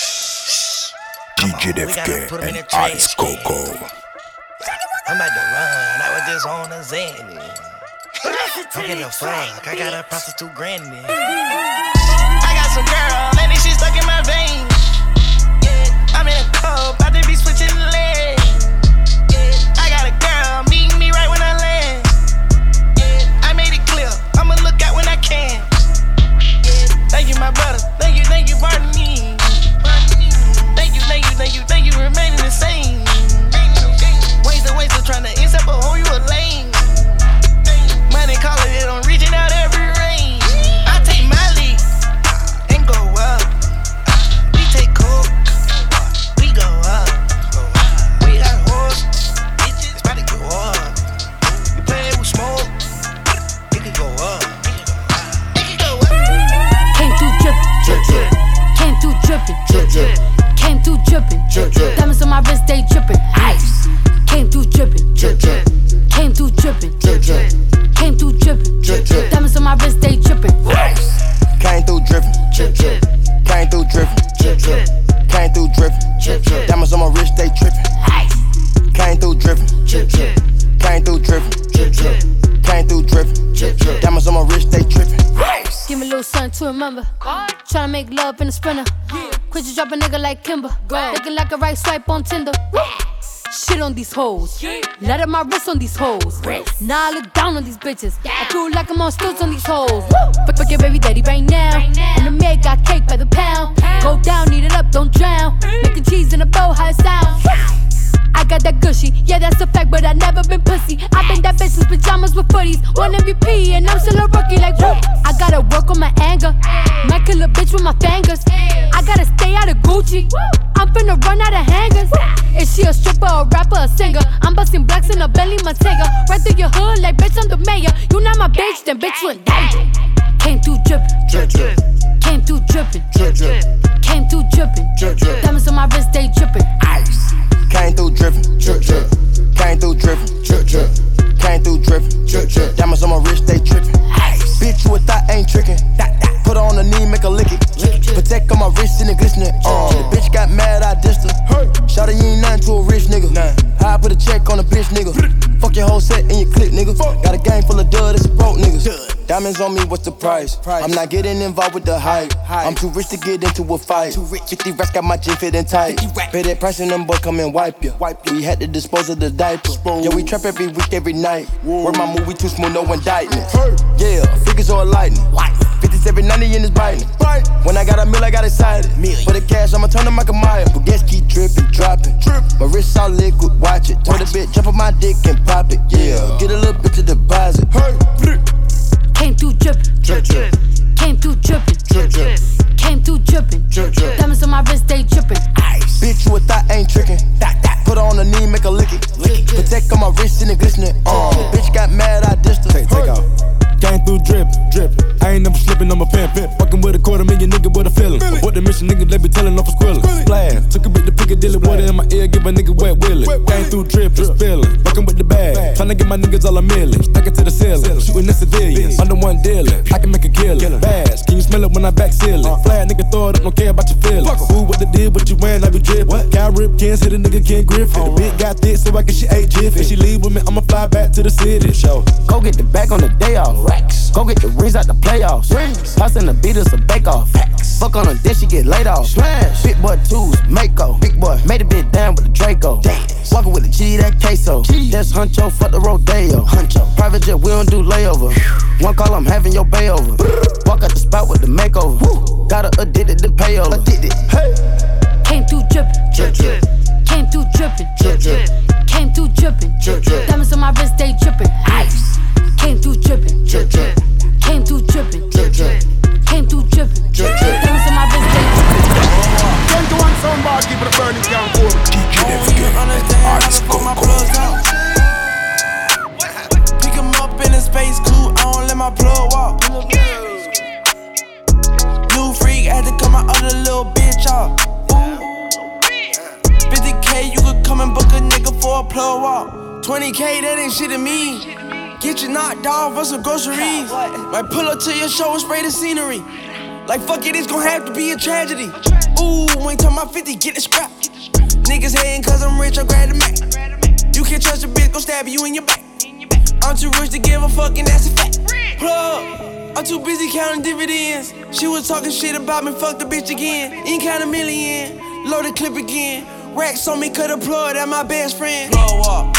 D J Defke and Ice Coco. I'm at the run. I was just on a Xanny. I'm getting a fuck. I got a prostitute granny. I got some girl. And this shit stuck in my veins. I'm in a club. About to be switching legs. I got a girl meeting me right when I land. I made it clear, I'ma look out when I can. Thank you, my brother. Thank you, thank you, pardon me. Thank you, thank you, thank you, thank you, remaining the same. Ways to ways to trying to accept a whole you a lame. Money calling it on reaching out every range. I take my lead and go up. We take coke, we go up. We got horse, bitches about to go up. You play with smoke, it could go up. It could go up. Can't do drip, drip, drip. Can't do drippin', drip, drip. Came through drippin', drip, drip. Diamonds on my wrist, they drippin', ice. Came through drippin', drip, drip. Came through drippin', drip, drip. Came through drippin', drip, drip. Diamonds on my wrist, they drippin', ice. Came through drippin', drip, drip. Came through drippin', drip, drip. Came through drippin', drip, drip. Diamonds on my wrist, they drippin', ice. Came through drippin', drip, drip. Came through drippin', drip, drip. Came through drippin', drip, drip. Diamonds on my wrist, they drippin', ice. Give me a little something to remember. Tryna make love in a sprinter. Quit you drop a nigga like Kimber. Looking like a right swipe on Tinder. Shit on these hoes. Let up my wrist on these hoes. Now I look down on these bitches. I feel like I'm on stilts on these hoes. Fuck your baby daddy right now. And the maid got cake by the pound. Go down, eat it up, don't drown. Making cheese in a bowl, how it sounds. I got that Gucci, yeah that's a fact, but I never been pussy. I been that bitch since pajamas with footies. One M V P and I'm still a rookie like whoop. I gotta work on my anger. Might kill a bitch with my fingers. I gotta stay out of Gucci. I'm finna run out of hangers. Is she a stripper, a rapper, a singer? I'm busting blacks in a Bentley, Montana. Right through your hood like bitch, I'm the mayor. You not my bitch, then bitch you in danger. Came through drippin', drip, drip. Came through drippin', drip, drip. Came through drippin', drip, drip. Diamonds on my wrist, they drippin', ice. Came through drippin', drip, drip. Came through drippin', drip, drip. Came through drippin', drip, drip. Diamonds on my wrist, they drippin', ice. Bitch, you a thot ain't trickin'. Put her on the knee, make her lick it. Patek on my wrist and it glistening. Uh, the bitch got mad, I dissed her. Shawty, you ain't nothing to a rich nigga. I put a check on a bitch nigga. Fuck your whole set and your clip nigga. Got a gang full of dud, it's broke niggas. Diamonds on me, what's the price? I'm not getting involved with the hype. I'm too rich to get into a fight. fifty racks got my gym fitting tight. Pay that price and them boys come and wipe ya. We had to dispose of the diaper. Yeah, we trap every week, every night. Where my movie too smooth, no indictment. Yeah, figures all lightning. fifty-seven ninety in this biting. When I got a meal, I got excited. For the cash, I'ma turn to Michael Meyer. Buggets keep tripping, dropping. My wrist all liquid, watch it. Told a bitch, jump on my dick and pop it. Yeah, get a little bitch to deposit. Came through drippin', drip, drip. Came through drippin', drip, drip. Came through drippin', drip, drip. Diamonds on my wrist, they drippin', ice. Bitch, you a thot ain't trickin'. Put her on the knee, make her lick it. Patek on my wrist and it glistening. Uh, bitch got mad, I dissed her. Take, take off. Came through drip, drip. I ain't never slippin', I'm a pimp. Fuckin' with a quarter million nigga with a feelin'. What the mission nigga, they be tellin' off a squillin'. Splash, took a bit to Piccadilly, water in my ear, give a nigga wet willy. Came through drip, just feelin'. Fuckin' with the bag, tryna get my niggas all a million. Stack it to the ceiling, shootin' at civilians. Under one dealer, I can make a killin'. Bash, can you smell it when I back sealin'? Fly nigga, throw it up, don't care about your feelings. Who what the deal, what you wearin', I be drippin'. Kyrie rip cans, hit a nigga can't grip it. The bitch got thick, so I guess she ate jiff. If she leave with me, I'ma fly back to the city. Show. Go get the bag on the day off. Racks. Go get the rings out the playoffs. Rings. Passing the beaters a bake off. Facts. Fuck on her, then she get laid off. Slash. Big boy twos, Mako. Big boy made a bit down with the Draco. Dance. Walking with the G, that queso. G. That's Huncho, fuck the Rodeo. Huncho. Private jet, we don't do layover. One call, I'm having your bay over. Walk out the spot with the makeover. Woo. Got her addicted to payola. Addicted. Hey. Came through drippin', drip, drip. Came through drippin', drip, drip. Came through drippin', drip, drip. Diamonds on my wrist, they drippin'. Ice. Came through drippin', drip, drip. Came through drippin', drip, drip. Came through drippin', drip, drip. Diamonds on my wrist, they drippin'. Came through on somebody, keep the furnace down for me. D J E S C O, put my plugs out. Pick him up in his space coupe, I don't let my plug walk. New freak, had to cut my other little bitch off. fifty K, you could come and book a nigga for a plug walk. twenty K, that ain't shit to me. Get you knocked off for some groceries. Might pull up to your show and spray the scenery. Like fuck it, it's gon' have to be a tragedy. Ooh, ain't talking about fifty, get the scrap. Niggas hatin' cause I'm rich, I grab the Mac. You can't trust a bitch, gon' stab you in your back. I'm too rich to give a fuck and that's a fact. Plug, I'm too busy counting dividends. She was talking shit about me, fuck the bitch again. Ain't count a million, load the clip again. Racks on me, cut a plug, that my best friend. Plug walk.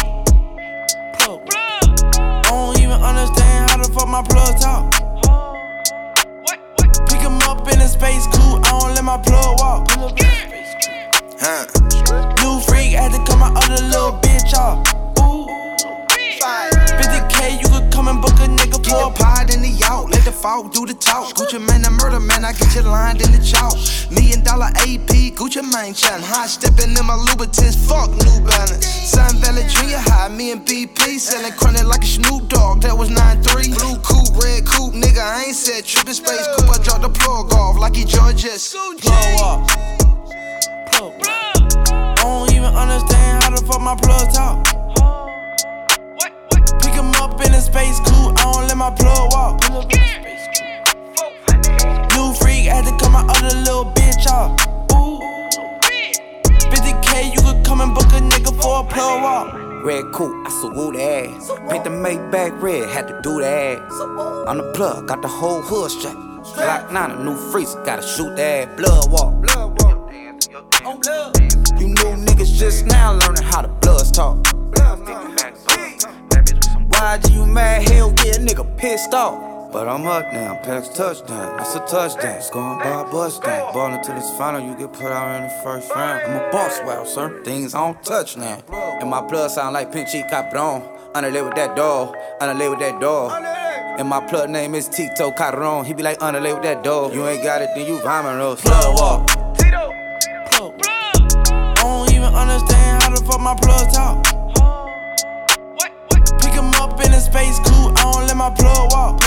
Plug. I don't even understand how the fuck my plug talk. What? What? Pick him up in a space coupe, I don't let my plug walk. Huh. New freak, I had to cut my other little bitch off. Ooh. fifty K, you could come and book a nigga for a pod in the yacht. Let the folk do the talk. Gucci man, the murder man, I get you lined in the chalk. Million dollar A P, Gucci man chattin'. High steppin' in my Louboutins, fuck New Balance. Silicon Valley Junior High, me and B P sellin' chronic like a Snoop Dogg. That was nine three. Blue coupe, red coupe, nigga, I ain't said trippin' space coupe. I dropped the plug off like he Georges. Blow up. I don't even understand how the fuck my plug talk. Up in a space coupe, I don't let my plug walk. New freak, I had to cut my other little bitch off. Ooh. fifty K, you could come and book a nigga for a plug walk. Red coupe, I salute the ass. Paint the Maybach red, had to do the ass. On the plug, got the whole hood strapped. Glock nine, a new freezer, gotta shoot that blood walk. Blood walk. You new niggas just now learning how the bloods talk. Y G, you mad? Hell yeah, nigga pissed off. But I'm up now, Pack's touchdown. That's a touchdown. Scoring by a bust down. Ball until it's final, you get put out in the first round. I'm a boss, wow, sir. Things I don't touch now. And my plug sound like Pinchy Capron. Underlay with that dog. Underlay with that dog. And my plug name is Tito Caron. He be like, underlay with that dog. You ain't got it, then you rhyming those. Plug walk. Tito. Plug. I don't even understand how the fuck my plug talk. In a space coupe, I don't let my plug walk.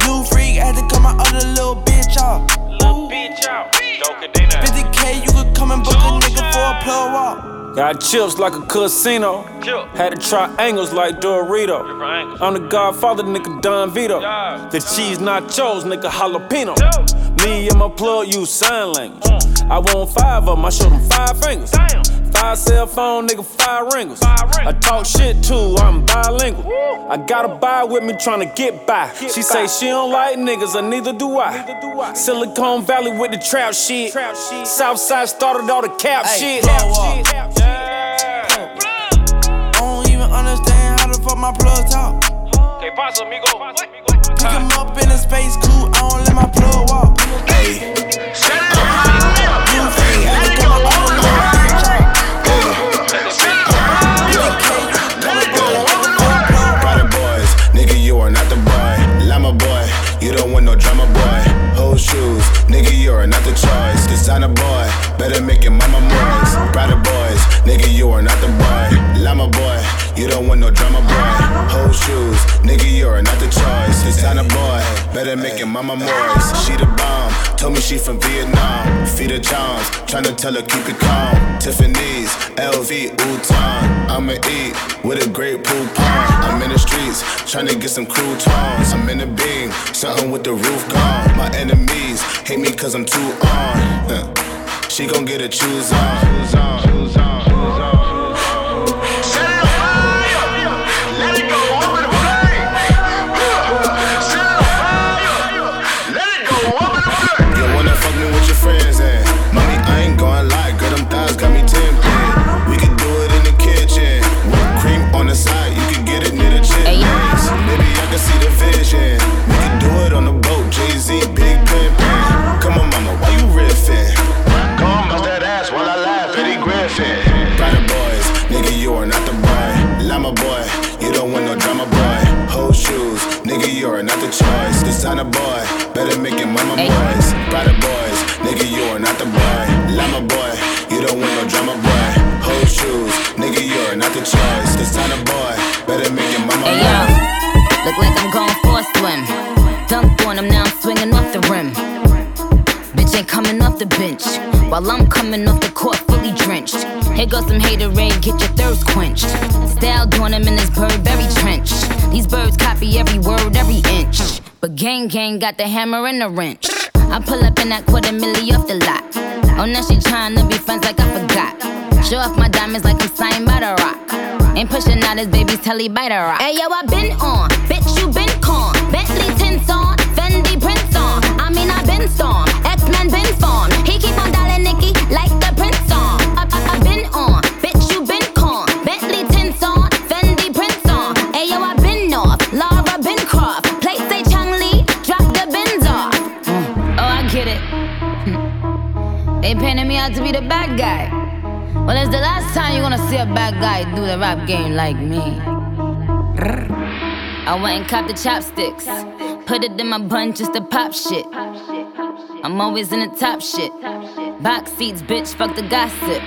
New freak, I had to cut my other little bitch off. Little bitch out. fifty K, you could come and book a nigga for a plug walk. Got chips like a casino. Had to try angles like Dorito. I'm the godfather, nigga Don Vito. The cheese nachos, nigga jalapeno. Me and my plug use sign language. I want five of them, I show them five fingers. Five cell phone, nigga, five ringers. Five ring. I talk shit too, I'm bilingual. Woo. I got a buy with me tryna get by. Get she by. Say she don't like niggas, and neither do I. Neither do I. Silicon Valley with the trap shit. Trap shit. Southside started all the cap ay, shit. Plug walk. Plug. I don't even understand how the fuck my plug talk. Okay, pass amigo. Pick him up in a space coupe, I don't let my plug walk. Hey, shut up. You don't want no drama, boy. Whole shoes, nigga, you are not the choice. Designer boy, better make your mama moist. Prada boys, nigga, you are not the boy. Llama boy, you don't want no drama, boy. Whole shoes, nigga, you are not the choice. Designer boy, better make your mama moist. She the bomb, told me she from Vietnam. Feet of Johns, tryna tell her keep it calm. Tiffany's, L V, Wu Tang. I'ma eat with a great Poupon. I'm in the streets, tryna get some croutons. I'm in the beam, something with the roof gone. My enemies hate me cause I'm too on. she gon' get her shoes on. Shoes on, shoes on, shoes on. Set it on fire, let it go up in the flame. Set it on fire, let it go up in the flame. You wanna fuck me with your friends and mommy, I ain't gon' lie, girl, them thighs got me tempted. We can do it in the kitchen, whipped cream on the side, you can get it near the chin. Maybe I can see the vision. We can do it on the boat, Jay Z, big pimpin'. Come on, mama, why you riffin'? Come bust that ass while I laugh, Eddie Griffin. Rider boys, nigga, you are not the boy. Llama boy, you don't want no drama boy. Whole shoes, nigga, you are not the choice. Designer boy, better make it mama boys. Rider boys, nigga, you are not the boy. Llama boy, you don't want no drama boy. Whole shoes, nigga, you are not the choice. Designer boy, better make it mama boys. Hey, yo, look like I'm going for a swim. Dunked on him, now I'm swinging off the rim. Ain't coming off the bench while I'm coming off the court fully drenched. Here goes some haterade, get your thirst quenched. Style doing him in this Burberry trench. These birds copy every word, every inch. But gang gang got the hammer and the wrench. I pull up in that quarter milli off the lot. Oh, now she tryna be friends like I forgot. Show off my diamonds like I'm signed by the Rock. Ain't pushing out his baby's telly by the Rock. Hey yo, I been on, bitch you been con. Bentley tints on, Fendi prints on. I mean I been storm. X-Men been formed. He keep on dialing Nikki like the Prince song. I, I, I been on, bitch you been con. Bentley tints on, Fendi prints on. Ayo I been off, Laura been Croft. Play say Chung Lee, drop the Benz off. Mm. Oh I get it. Mm. They painted me out to be the bad guy. Well it's the last time you're gonna see a bad guy do the rap game like me. I went and copped the chopsticks. Put it in my bun just to pop shit. I'm always in the top shit. Box seats, bitch, fuck the gossip.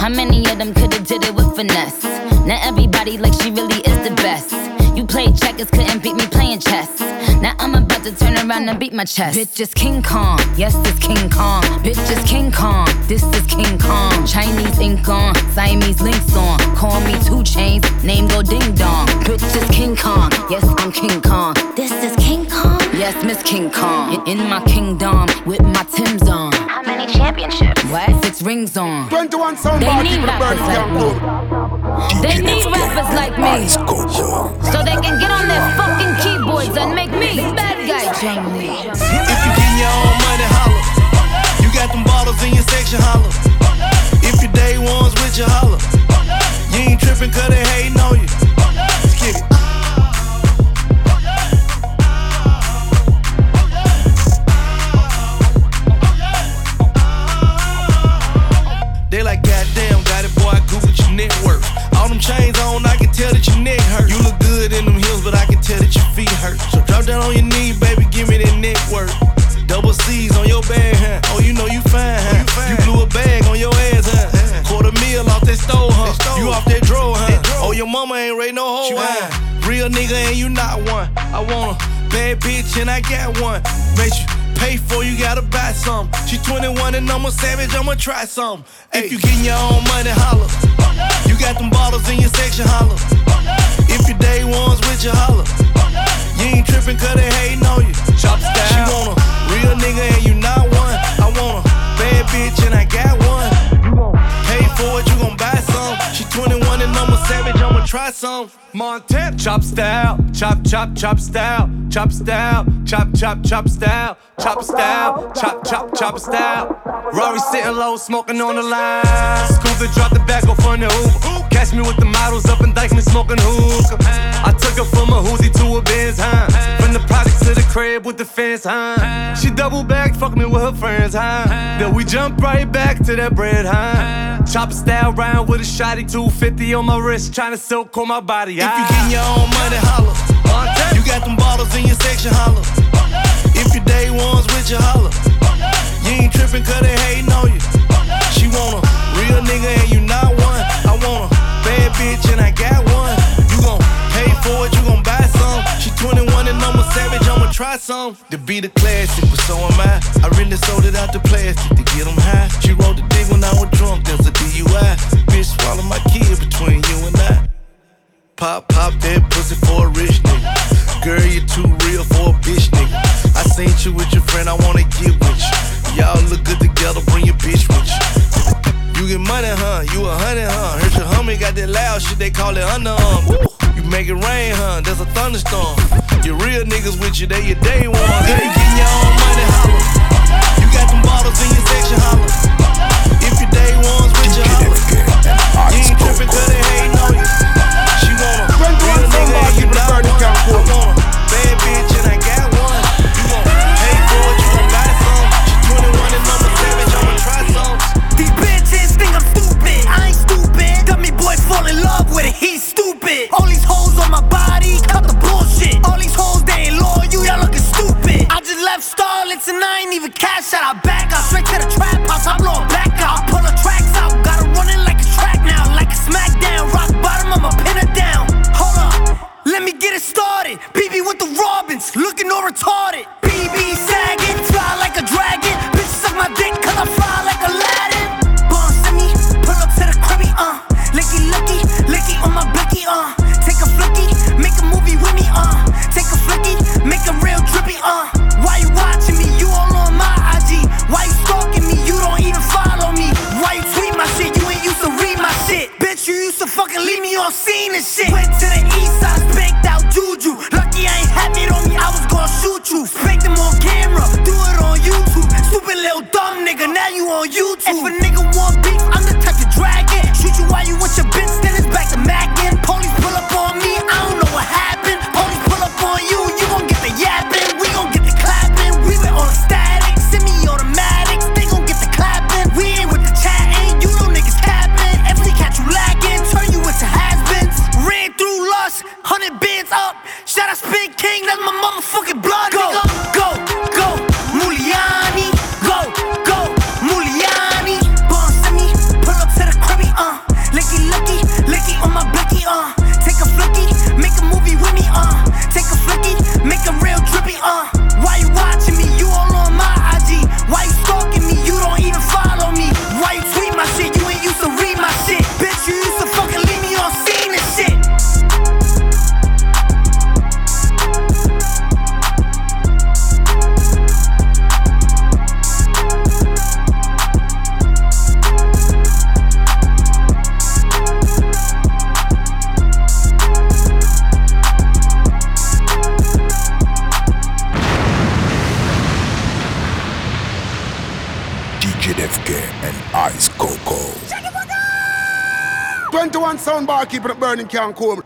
How many of them could've did it with finesse? Now everybody like she really is the best. You played checkers, couldn't beat me playing chess. Now I'm about to turn around and beat my chest. Bitch is King Kong, yes it's King Kong. Bitch is King Kong, this is King Kong. Chinese ink on, Siamese links on. Call me Two Chainz, name go Ding Dong. Bitch is King Kong, yes I'm King Kong. This is King Kong. Yes, Miss King Kong. In my kingdom, with my Timbs on. How many championships? What? Six rings on. twenty-one soundbars, people burning down road. They need rappers like me. So they can get on their fucking keyboards and make me bad guy, Jamie. If you get your own money, holler. You got them bottles in your section, holler. If your day ones with you, holler. You ain't tripping cause they hating on you. Let's get it. They like, goddamn, got it, boy, I googled your net worth. All them chains on, I can tell that your neck hurt. You look good in them heels, but I can tell that your feet hurt. So drop down on your knee, baby, give me that neck work. Double C's on your bag, huh? Oh, you know you fine, huh? You blew a bag on your ass, huh? Quarter meal off that stove, huh? You off that dro, huh? Oh, your mama ain't raised no hoe, huh? Real nigga and you not one. I want a bad bitch and I got one. Make you pay for, you gotta buy some. She twenty-one and I'm a savage, I'ma try some. If you getting your own money, holler. You got them bottles in your section, holler. If your day ones with you, holler. You ain't tripping cause they hating on you. Chop style. She want a real nigga and you not one. I want a bad bitch and I got one. You gon' pay for it, you gon' buy some. She twenty-one and I'm a savage, I'ma try some. Montana. Chop style, chop, chop, chop style. Chop style, chop, chop, chop style. Chop style, chop, chop, chop style. Rory sitting low, smoking on the line. Scooter dropped the back off on the Uber. Catch me with the models up in Dykeman smoking hookah. I took her from a Hoosie to a Benz, huh? From the projects to the crib with the fence, huh? She double back, fuck me with her friends, huh? Then we jump right back to that bread, huh? Chop style round with a shotty, two fifty on my wrist, trying to silk on my body, huh? If you getting your own money, holler. You got them bottles in your section, holler. If your day ones with you, holler. You ain't tripping cause they hating on you. She want a real nigga and you not one. I want a bad bitch and I got one. You gon' pay for it, you gon' buy some. She twenty-one and I'm a savage, I'ma try some. To be the classic, but so am I. I really sold it out the plastic to get them high. She rolled the dick when I was drunk, there's a D U I. Bitch swallow my kid between you and I. Pop, pop that pussy for a rich nigga. Girl, you too real for a bitch nigga. I seen you with your friend, I wanna get with you. Y'all look good together, bring your bitch with you. You get money, huh? You a honey, huh? Heard your homie got that loud shit, they call it underarm. You make it rain, huh? That's a thunderstorm. Your real niggas with you, they your day one. They getting your own money, holler. You got them bottles in your section, holler. If your day one's with you, holler. You ain't trippin' cause they hatin' on you. She wanna real nigga and you not one. I want a bad bitch and I got one. You want pay for it, you gon' buy some. She twenty-one and I'm a savage, I'ma try some. These bitches think I'm stupid, I ain't stupid. Dummy boy fall in love with it, he's stupid. All these hoes on my body, cut the bullshit. All these hoes, they ain't loyal, y'all looking stupid. I just left starlets and I ain't even cash out, I back out. Straight to the trap house, I blow a back out. I pull the tracks out, gotta run it like a track now. Like a smackdown, rock bottom, I'ma pin it down. Hold up, let me get it started. B B with the Robins, looking all retarded. B B sagging, fly like a dragon. Bitch suck my dick cause I fly like Aladdin. Bounce to me, pull up to the cribby, uh. Licky licky, licky on my blicky, uh. Take a flicky, make a movie with me, uh. Take a flicky, make a real drippy, uh. Why you watching me? You all on my I G. Why you stalking me? You don't even follow me. Why you tweet my shit? You ain't used to read my shit. Bitch, you used to fucking leave me on scene and shit. Went to the east side, spanked out juju. Lucky I ain't had it on me, I was gonna shoot you. Spank them on camera, do it on YouTube. Stupid little dumb nigga, now you on YouTube. If a nigga want beef, I'm the type to drag it. Shoot you while you with your bitch, then it's back to mackin'. Police pull up on me, I don't know what happened. Police pull up on you, you gon' get the yappin'. We gon' get the clappin', we went on a static. Semi-automatics, they gon' get the clappin'. We ain't with the chattin', you know niggas cappin'. If we catch you lackin', turn you into has-beens. Ran through lush, hundred bands up. Shout out Spin King, that's my motherfucking blood. Go, nigga. Go, go, Muliani. Go, go, Muliani. Bounce to me, pull up to the cribby, uh. Licky, licky, licky on my blicky, uh. Take a flicky, make a movie with me, uh. Take a flicky, make a real drippy, uh. Why you watching me? You all on my I G. Why you stalking me? You don't even follow me. Why you tweet my shit? You ain't used to read my shit. Bitch, you used to fucking leave me on scene and shit. And Ice Coco. twenty-one soundbar keeping it burning, can't cool.